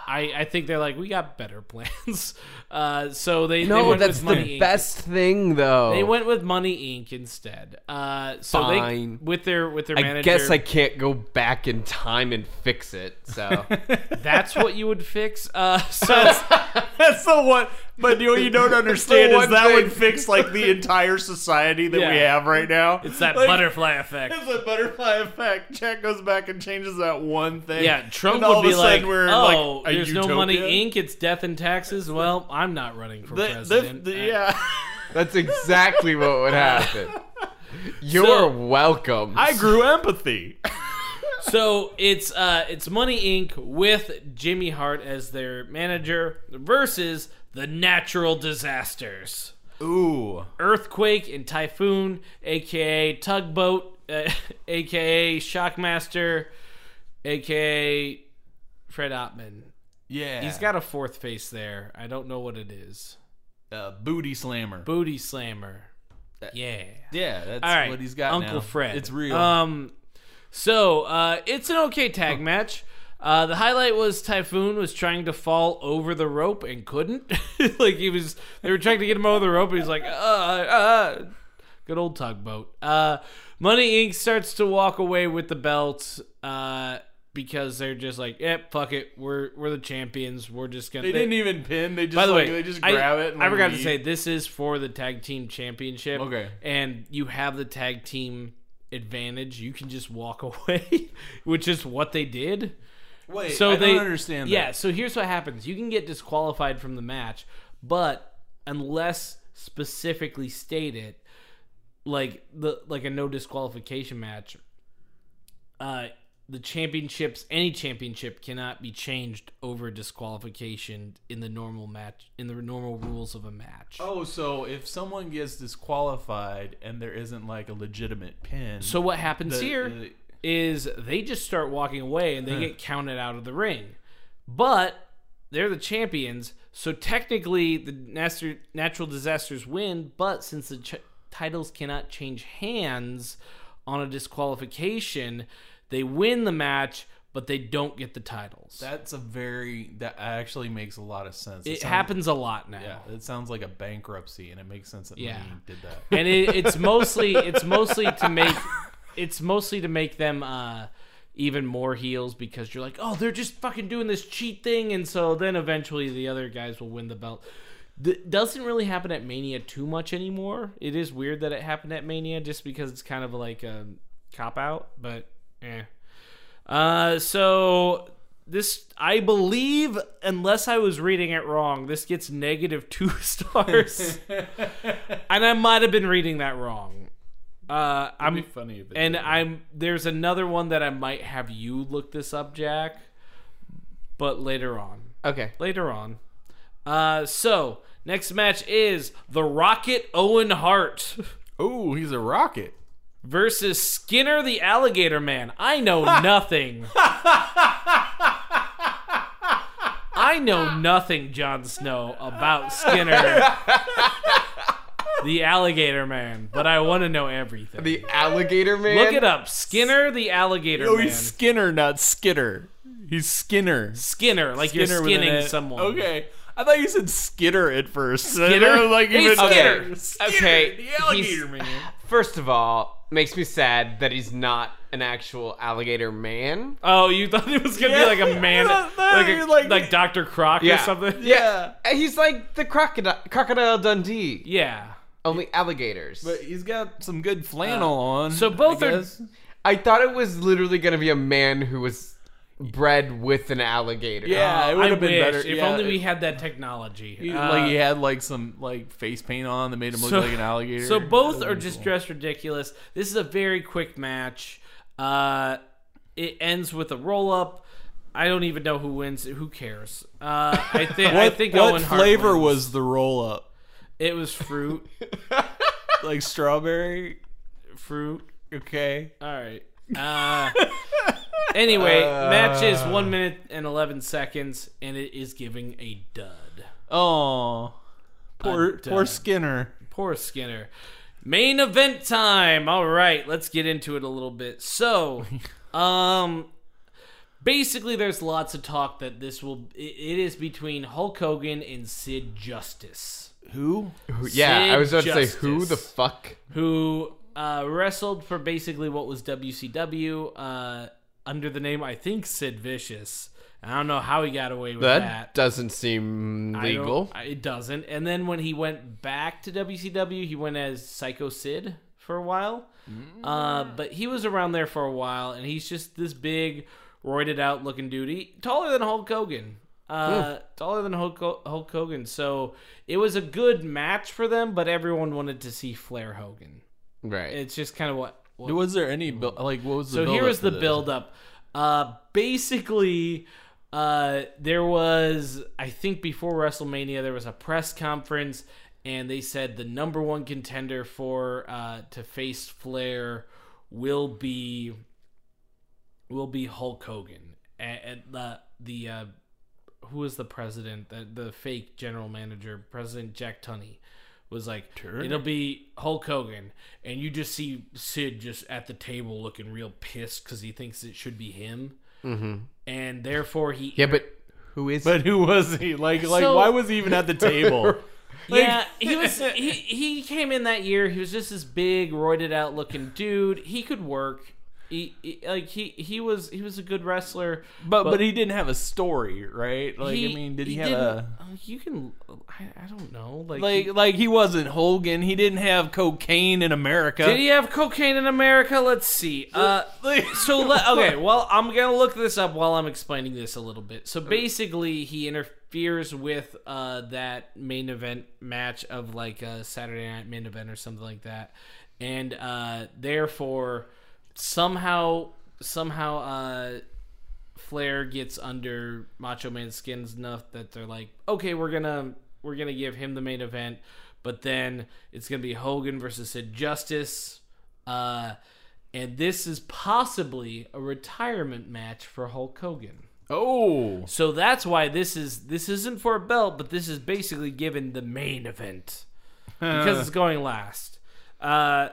I, I think they're like, we got better plans. Uh, so they No, they went that's with Money the Incorporated. Best thing, though. They went with Money Incorporated instead. Uh, so Fine. They with their with their I manager. I guess I can't go back in time and fix it. So that's what you would fix. Uh, so that's the one. But you know, you don't understand is that thing. would fix like the entire society that yeah. we have right now. It's that like, butterfly effect. It's that butterfly effect. Jack goes back and changes that one thing. Yeah, Trump would be like, we're oh. Like there's utopia? No Money Incorporated. It's death and taxes. Well, I'm not running for the, president. The, the, yeah, that's exactly what would happen. You're so, welcome. I grew empathy. So it's uh, it's Money Incorporated with Jimmy Hart as their manager versus the natural disasters. Ooh, earthquake and typhoon, aka tugboat, uh, aka shockmaster, aka Fred Ottman. Yeah. He's got a fourth face there. I don't know what it is. Uh, booty slammer. Booty slammer. That, yeah. Yeah, that's All right, what he's got Uncle now. Fred. It's real. Um, so, uh, it's an okay tag match. Uh, the highlight was Typhoon was trying to fall over the rope and couldn't. Like, he was... They were trying to get him over the rope, and he's like, uh, uh... Good old tugboat. Uh, Money Incorporated starts to walk away with the belt, uh... because they're just like, yep, eh, fuck it, we're we're the champions. We're just gonna. They, they didn't even pin. They just by the like, way, they just grab I, it. And I forgot leave. to say this is for the tag team championship. Okay, and you have the tag team advantage. You can just walk away, which is what they did. Wait, so I they, don't understand. That. Yeah, so here's what happens: you can get disqualified from the match, but unless specifically stated, like the like a no disqualification match, uh. The championships, any championship, cannot be changed over disqualification in the normal match, in the normal rules of a match. Oh, so if someone gets disqualified and there isn't like a legitimate pin, so what happens the, here the, is they just start walking away and they huh. get counted out of the ring. But they're the champions, so technically the nat- natural disasters win. But since the ch- titles cannot change hands on a disqualification. They win the match, but they don't get the titles. That's a very... That actually makes a lot of sense. It, it sounds, happens a lot now. Yeah, it sounds like a bankruptcy, and it makes sense that yeah. Money Incorporated did that. And it, it's mostly it's mostly to make it's mostly to make them uh, even more heels because you're like, oh, they're just fucking doing this cheat thing, and so then eventually the other guys will win the belt. It doesn't really happen at Mania too much anymore. It is weird that it happened at Mania just because it's kind of like a cop-out, but... Yeah. Uh, so this, I believe, unless I was reading it wrong, this gets negative two stars, and I might have been reading that wrong. Uh, It'd I'm be funny, if it and did. I'm there's another one that I might have you look this up, Jack, but later on. Okay, later on. Uh, so next match is the Rocket Owen Hart. Oh, he's a rocket. Versus Skinner the Alligator Man. I know nothing. I know nothing, Jon Snow, about Skinner The Alligator Man. But I want to know everything. The Alligator Man? Look it up. Skinner the Alligator no, Man. No, he's Skinner, not Skitter. He's Skinner. Skinner, like Skinner you're skinning someone. Okay. I thought you said Skitter at first. Skitter? Like hey, even, Skitter. Okay. Skitter, okay. The Alligator he's, Man. First of all, makes me sad that he's not an actual alligator man. Oh, you thought it was going to yeah. be like a man, like, a, like, like Doctor Croc yeah. or something? Yeah. yeah. He's like the crocodile, Crocodile Dundee. Yeah. Only alligators. But he's got some good flannel uh, on. So both I are... Guess. I thought it was literally going to be a man who was... bred with an alligator. Yeah, it would have been better. If yeah, only we had that technology. He, uh, like he had like some like face paint on that made him look so, like an alligator. So both are just cool. dressed ridiculous. This is a very quick match. Uh, it ends with a roll up. I don't even know who wins. Who cares? Uh, I think. I think. What Owen Hart flavor wins. Was the roll up? It was fruit, like strawberry fruit. Okay. All right. Uh, anyway, uh, match is one minute and eleven seconds, and it is giving a dud. Oh, poor dud. poor Skinner, poor Skinner. Main event time. All right, let's get into it a little bit. So, um, basically, there's lots of talk that this will. It, it is between Hulk Hogan and Sid Justice. Who? who yeah, Sid I was about Justice, to say who the fuck who. Uh, wrestled for basically what was W C W uh, under the name, I think, Sid Vicious. I don't know how he got away with that. That doesn't seem legal. It doesn't. And then when he went back to W C W, he went as Psycho Sid for a while. Mm. Uh, but he was around there for a while, and he's just this big, roided out looking dude. He, taller than Hulk Hogan. Uh, taller than Hulk, Hulk Hogan. So it was a good match for them, but everyone wanted to see Flair Hogan. Right. It's just kind of what, what... Was there any... Like, what was the so build-up? So here was the build-up. Uh, basically, uh, there was... I think before WrestleMania, there was a press conference, and they said the number one contender for... Uh, to face Flair will be... Will be Hulk Hogan. At, at the... the uh, who was the president? The, the fake general manager, President Jack Tunney. Was like, Turner? It'll be Hulk Hogan. And you just see Sid just at the table looking real pissed because he thinks it should be him. Mm-hmm. And therefore he... Yeah, but who is But he? Who was he? Like, so, like why was he even at the table? Like, yeah, he was. He, he came in that year. He was just this big, roided out looking dude. He could work. He, he, like he, he was he was a good wrestler, but but, but he didn't have a story, right? Like he, I mean, did he, he have a? You can, I, I don't know, like like he, like he wasn't Hogan. He didn't have cocaine in America. Did he have cocaine in America? Let's see. Uh, so let, okay, well, I'm gonna look this up while I'm explaining this a little bit. So basically, he interferes with uh that main event match of like a Saturday Night Main Event or something like that, and uh therefore. Somehow, somehow, uh, Flair gets under Macho Man's skin enough that they're like, okay, we're gonna we're gonna give him the main event, but then it's gonna be Hogan versus Sid Justice, uh, and this is possibly a retirement match for Hulk Hogan. Oh, so that's why this is this isn't for a belt, but this is basically given the main event because it's going last. Uh,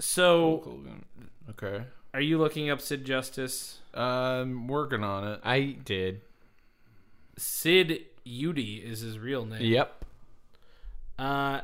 so. Hulk Hogan. Okay. Are you looking up Sid Justice? Uh, I'm working on it. I did. Sid Udy is his real name. Yep. Uh,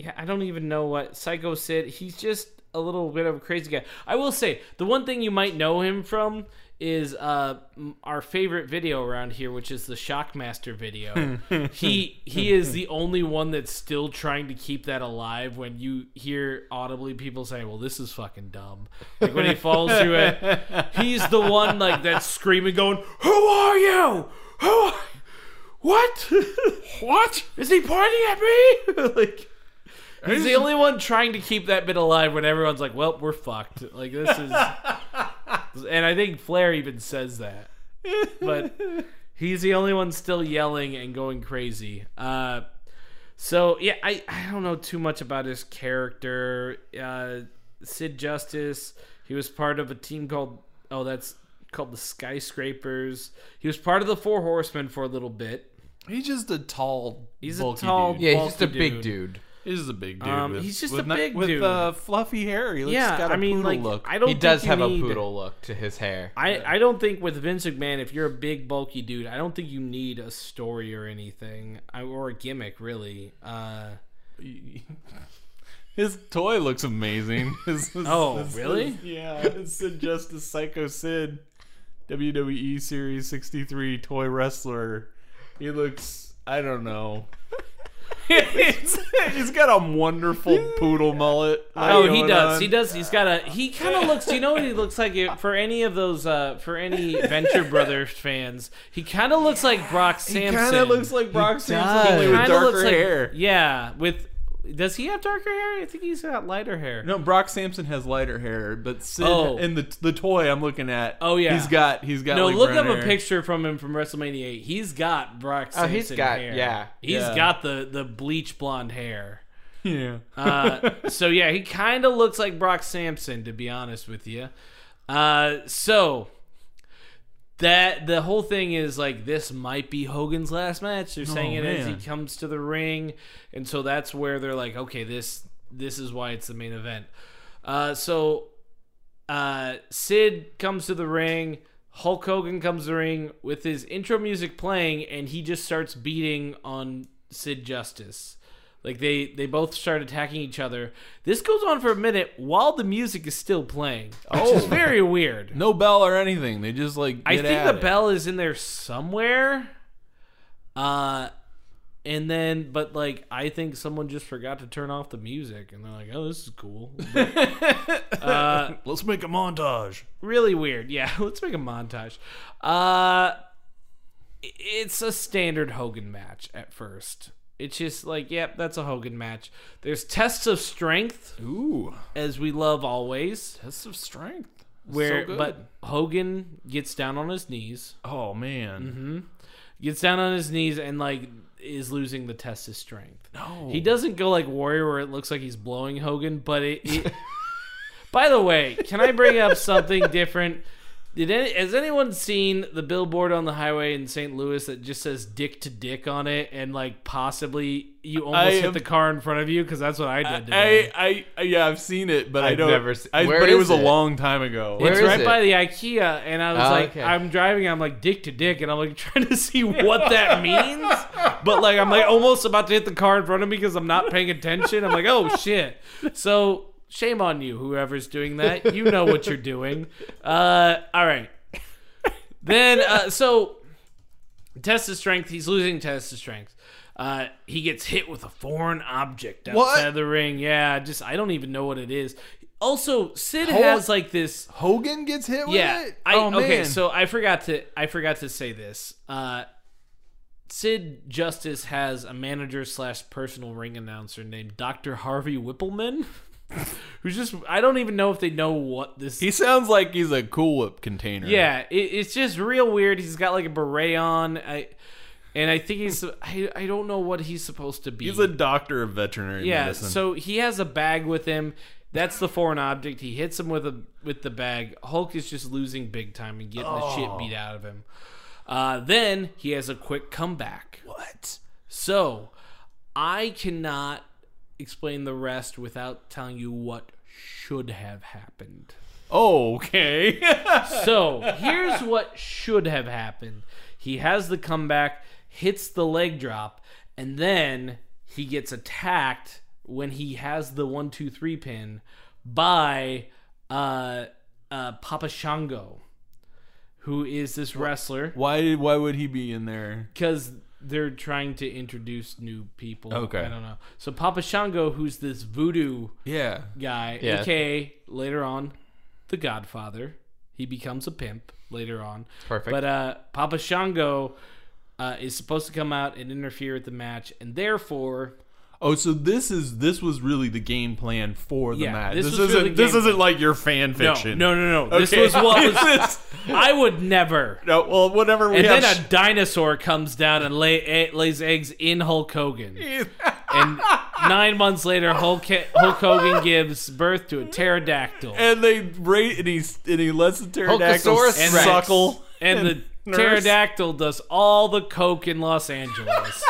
yeah, I don't even know what Psycho Sid. He's just a little bit of a crazy guy. I will say the one thing you might know him from is uh our favorite video around here, which is the Shockmaster video. he he is the only one that's still trying to keep that alive. When you hear audibly people say, well, this is fucking dumb, like when he falls through it, he's the one like that's screaming going, who are you? Who are you? What? What? Is he pointing at me? Like, he's the only one trying to keep that bit alive when everyone's like, well, we're fucked. Like, this is... And I think Flair even says that. But he's the only one still yelling and going crazy. Uh, so, yeah, I, I don't know too much about his character. Uh, Sid Justice, he was part of a team called... Oh, that's called the Skyscrapers. He was part of the Four Horsemen for a little bit. He's just a tall, He's a tall, dude. Yeah, he's just a big dude. dude. He's a big dude. Um, with, he's just with, a big with, dude with uh, fluffy hair. He looks, yeah, got a I mean, poodle like, look. I don't he does have need, a poodle look to his hair. I, I don't think with Vince McMahon, if you're a big bulky dude, I don't think you need a story or anything or a gimmick really. Uh, his toy looks amazing. His, his, oh, his, really? His, yeah, it's Sid Justice Psycho Sid, W W E Series sixty-three toy wrestler. He looks, I don't know. He's got a wonderful poodle mullet. Oh, he does. On. He does. He's got a. He kind of looks. You know what he looks like? For any of those, uh, for any Venture Brothers fans, he kind of looks like Brock Samson. He kind of looks like Brock he Samson only with darker hair. Like, yeah, with. Does he have darker hair? I think he's got lighter hair. No, Brock Samson has lighter hair, but Sid oh. and the the toy I'm looking at. Oh yeah, he's got he's got. No, like look up hair. A picture from him from WrestleMania eight. He's got Brock Samson hair. Oh, he's got hair. yeah, he's yeah. got the the bleach blonde hair. Yeah. uh, so yeah, he kind of looks like Brock Samson, to be honest with you. Uh, so. That the whole thing is like, this might be Hogan's last match. They're saying oh, it as he comes to the ring, and so that's where they're like, okay, this this is why it's the main event. Uh, so uh, Sid comes to the ring. Hulk Hogan comes to the ring with his intro music playing, and he just starts beating on Sid Justice. Like they, they both start attacking each other. This goes on for a minute while the music is still playing. Oh, it's very weird. No bell or anything. They just like get I think at the it. Bell is in there somewhere. Uh and then but like I think someone just forgot to turn off the music and they're like, "Oh, this is cool." But, uh, let's make a montage. Really weird. Yeah, let's make a montage. Uh it's a standard Hogan match at first. It's just like, yep, that's a Hogan match. There's tests of strength, ooh, as we love always. Tests of strength, that's where so but Hogan gets down on his knees. Oh man, mm-hmm. gets down on his knees and like is losing the test of strength. No, he doesn't go like Warrior where it looks like he's blowing Hogan. But it. it... By the way, can I bring up something different? Did any, has anyone seen the billboard on the highway in Saint Louis that just says dick to dick on it and like possibly you almost I hit am, the car in front of you? Because that's what I did today. I, I, I, yeah, I've seen it, but I've I don't. Never seen, I, but it was it? a long time ago. Where it's right it? by the IKEA, and I was oh, like, okay. I'm driving, I'm like dick to dick, and I'm like trying to see what that means. But like, I'm like almost about to hit the car in front of me because I'm not paying attention. I'm like, oh shit. So. Shame on you, whoever's doing that. You know what you're doing. Uh, all right. Then, uh, so, test of strength. He's losing test of strength. Uh, he gets hit with a foreign object outside what? of the ring. Yeah, just, I don't even know what it is. Also, Sid Hol- has like this. Hogan gets hit with yeah, it? I, oh, man. Okay, so I forgot to, I forgot to say this. Uh, Sid Justice has a manager slash personal ring announcer named Doctor Harvey Whippleman. Who's just I don't even know if they know what this he sounds like he's a Cool Whip container. Yeah, it, it's just real weird. He's got like a beret on. I and I think he's I, I don't know what he's supposed to be. He's a doctor of veterinary yeah, medicine. Yeah, so he has a bag with him. That's the foreign object. He hits him with a with the bag. Hulk is just losing big time and getting oh. the shit beat out of him. Uh, then he has a quick comeback. What? So I cannot explain the rest without telling you what should have happened. Oh, okay. So, here's what should have happened. He has the comeback, hits the leg drop, and then he gets attacked when he has the one, two, three pin by uh, uh, Papa Shango, who is this wrestler. Why, why would he be in there? Because they're trying to introduce new people. Okay. I don't know. So Papa Shango, who's this voodoo yeah. guy, yeah. aka later on, the Godfather. He becomes a pimp later on. Perfect. But uh, Papa Shango uh, is supposed to come out and interfere with the match, and therefore. Oh, so this is this was really the game plan for the yeah, match. This, this isn't really this plan. isn't like your fan fiction. No, no, no. no. Okay. This was what was. I would never. No, well, whatever. We and have then sh- a dinosaur comes down and lay, lays eggs in Hulk Hogan. And nine months later, Hulk, Hulk Hogan gives birth to a pterodactyl. And they rate and he and he lets the pterodactyl and suckle. And, and the nurse. pterodactyl does all the coke in Los Angeles.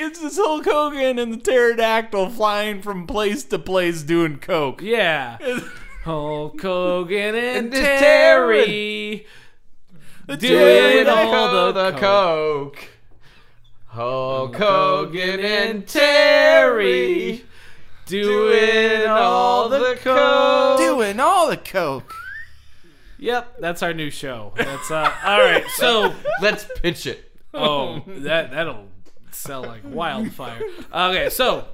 it's this Hulk Hogan and the pterodactyl flying from place to place doing coke. Yeah. Hulk Hogan and, and Terry doing, doing all the, the coke. coke. Hulk Hogan and Terry doing all the coke. Doing all the coke. Yep, that's our new show. That's uh, all right. So let's pitch it. Oh, that that'll sell like wildfire. Okay, so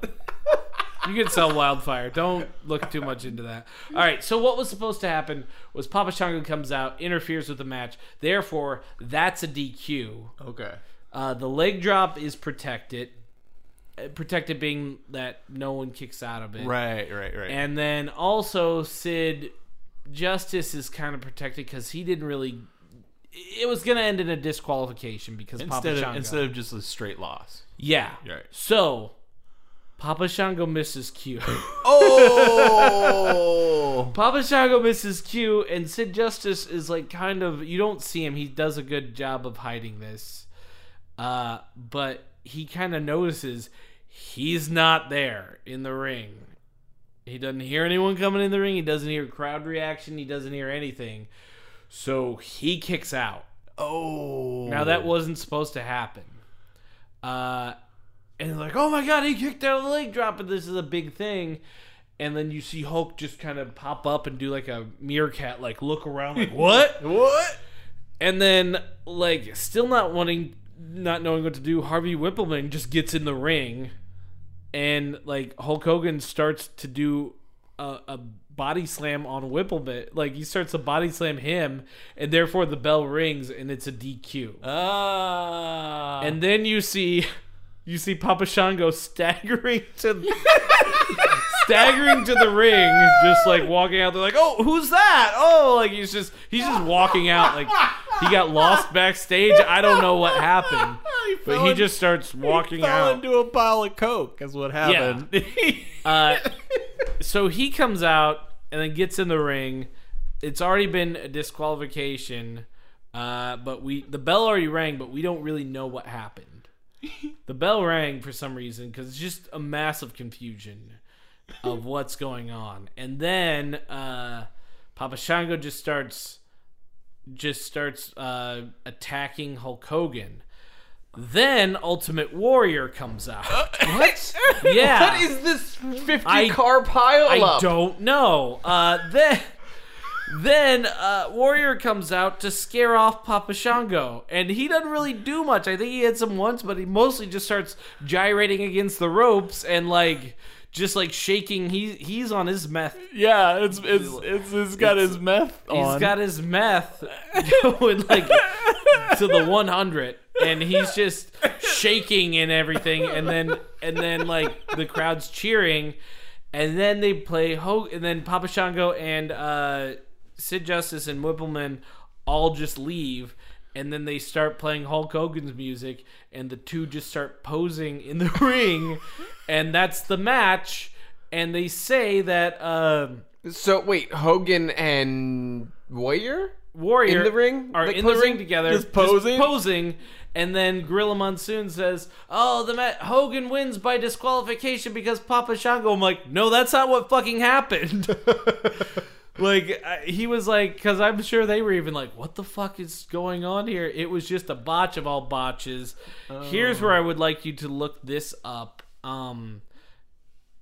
you can sell wildfire. Don't look too much into that. All right. So what was supposed to happen was Papa Shango comes out, interferes with the match. Therefore, that's a D Q. Okay. Uh, the leg drop is protected. Protected being that no one kicks out of it. Right, right, right. And then also Sid Justice is kind of protected because he didn't really... It was going to end in a disqualification because instead Papa Shango... Of, instead of just a straight loss. Yeah. Right. So, Papa Shango misses Q. Oh! Papa Shango misses Q, and Sid Justice is like kind of... You don't see him. He does a good job of hiding this. Uh, but he kind of notices he's not there in the ring. He doesn't hear anyone coming in the ring. He doesn't hear crowd reaction. He doesn't hear anything. So he kicks out. Oh. Now that wasn't supposed to happen. Uh, and like, oh my God, he kicked out of the leg drop and this is a big thing. And then you see Hulk just kind of pop up and do like a meerkat, like look around like, what? What? And then like still not wanting... Not knowing what to do, Harvey Whippleman just gets in the ring, and like Hulk Hogan starts to do a, a body slam on Whippleman. Like he starts to body slam him, and therefore the bell rings, and it's a D Q. Ah! Oh. And then you see, you see Papa Shango staggering to, staggering to the ring, just like walking out. They're like, "Oh, who's that?" Oh, like he's just he's just walking out like. He got lost backstage. I don't know what happened. He but he in, just starts walking he fell out. Into a pile of coke is what happened. Yeah. uh, so he comes out and then gets in the ring. It's already been a disqualification, uh, but we the bell already rang, but we don't really know what happened. The bell rang for some reason because it's just a massive confusion of what's going on. And then uh, Papa Shango just starts... just starts uh, attacking Hulk Hogan. Then Ultimate Warrior comes out. What? Yeah. What is this fifty-car pile up? I don't know. Uh, then then uh, Warrior comes out to scare off Papa Shango, and he doesn't really do much. I think he hits him once, but he mostly just starts gyrating against the ropes and, like... Just like shaking, he he's on his meth. Yeah, it's it's it's he's got it's, his meth on. He's got his meth going like to the one hundred, and he's just shaking and everything, and then and then like the crowd's cheering, and then they play Hogan, and then Papa Shango and uh, Sid Justice and Whippleman all just leave. And then they start playing Hulk Hogan's music, and the two just start posing in the ring, and that's the match. And they say that. Uh, so wait, Hogan and Warrior, Warrior in the ring are like in posing, the ring together, just posing, just posing. And then Gorilla Monsoon says, "Oh, the match Hogan wins by disqualification because Papa Shango." I'm like, no, that's not what fucking happened. Like, he was like, because I'm sure they were even like, what the fuck is going on here? It was just a botch of all botches. Oh. Here's where I would like you to look this up. Um,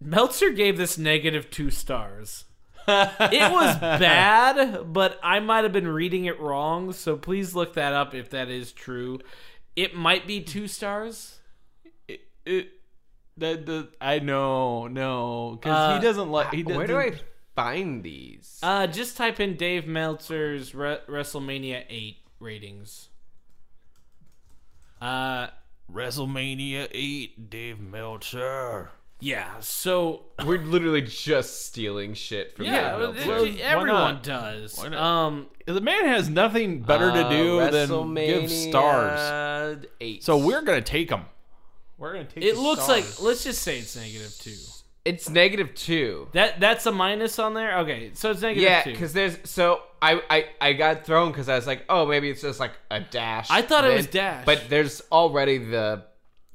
Meltzer gave this negative two stars. It was bad, but I might have been reading it wrong, so please look that up if that is true. It might be two stars. It... it that, that, I know, no. Because uh, he doesn't like... He where doesn't, do I... Find these. Uh, just type in Dave Meltzer's Re- WrestleMania eight ratings. Uh, WrestleMania eight, Dave Meltzer. Yeah, so we're literally just stealing shit from yeah, Dave Meltzer. It, it, everyone does. Um, the man has nothing better to do uh, than give stars. eight. So we're gonna take them. We're gonna take. It the looks stars. Like let's just say it's negative two. It's negative two. That that's a minus on there. Okay, so it's negative yeah, two. Yeah, because there's so I, I, I got thrown because I was like, oh, maybe it's just like a dash. I thought it was dash, but there's already the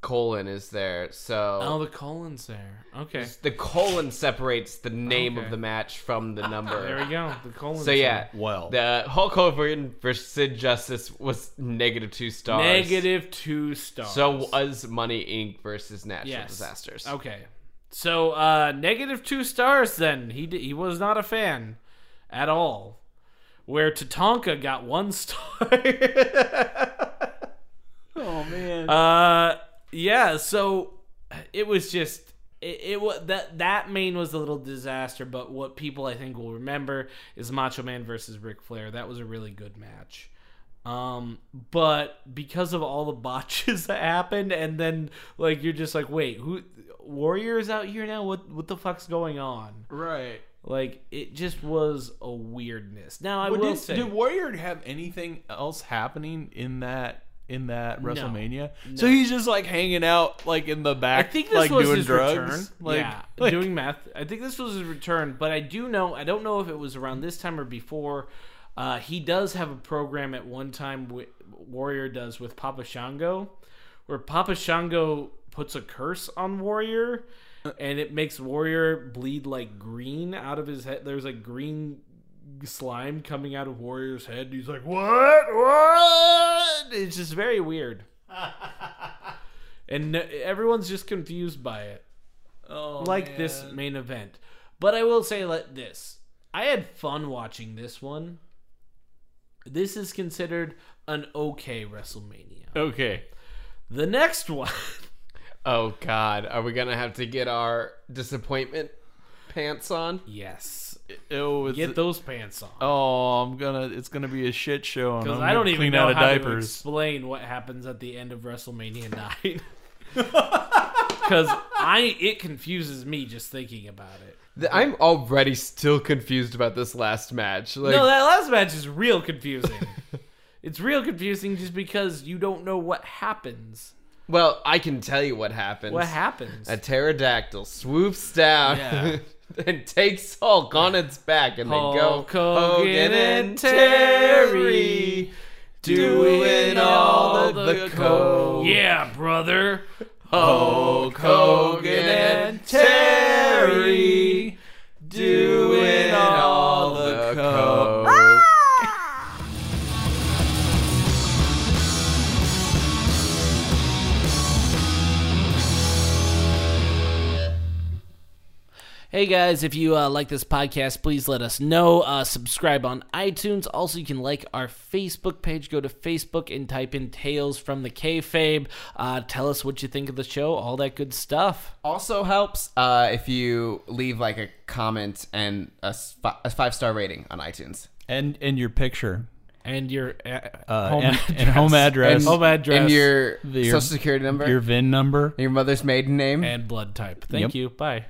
colon is there. So oh, the colon's there. Okay. The colon separates the name okay. of the match from the number. There we go. The colon. So yeah, well, the Hulk Hogan versus Sid Justice was negative two stars. Negative two stars. So was Money Incorporated versus Natural yes. Disasters. Okay. So uh, negative two stars. Then he d- he was not a fan at all. Where Tatanka got one star. Oh man. Uh, yeah. So it was just it was that that main was a little disaster. But what people I think will remember is Macho Man versus Ric Flair. That was a really good match. Um, but because of all the botches that happened, and then like you're just like, wait, who Warrior is out here now? What what the fuck's going on? Right. Like, it just was a weirdness. Now, I well, will did, say... Did Warrior have anything else happening in that in that WrestleMania? No, no. So he's just, like, hanging out, like, in the back, I think this like, was doing his drugs? Return. Like, yeah, like... doing meth. I think this was his return, but I do know... I don't know if it was around this time or before. Uh, he does have a program at one time, with, Warrior does, with Papa Shango, where Papa Shango puts a curse on Warrior... And it makes Warrior bleed like green out of his head. There's like green slime coming out of Warrior's head. He's like, what? What? It's just very weird. And everyone's just confused by it. Oh, like man. This main event. But I will say like this. I had fun watching this one. This is considered an okay WrestleMania. Okay. The next one... Oh, God. Are we going to have to get our disappointment pants on? Yes. Oh, get it... those pants on. Oh, I'm going to... It's going to be a shit show. Because I don't even know how diapers. to explain what happens at the end of WrestleMania nine. Because I it confuses me just thinking about it. I'm already still confused about this last match. Like... No, that last match is real confusing. It's real confusing just because you don't know what happens. Well, I can tell you what happens. What happens? A pterodactyl swoops down yeah. and takes Hulk on its back, and Hulk they go, Hogan and Terry doing all of the coke. Yeah, brother. Hulk Hogan and Terry doing all the coke. Ah! Hey guys, if you uh, like this podcast, please let us know. Uh, subscribe on iTunes. Also, you can like our Facebook page. Go to Facebook and type in Tales from the Kayfabe. Uh, tell us what you think of the show, all that good stuff. Also helps uh, if you leave like a comment and a, sp- a five-star rating on iTunes. And and your picture. And your uh, uh, home, and, address. And home address. And home address. And your, the, your social security number. Your V I N number. Your mother's maiden name. And blood type. Thank yep. you. Bye.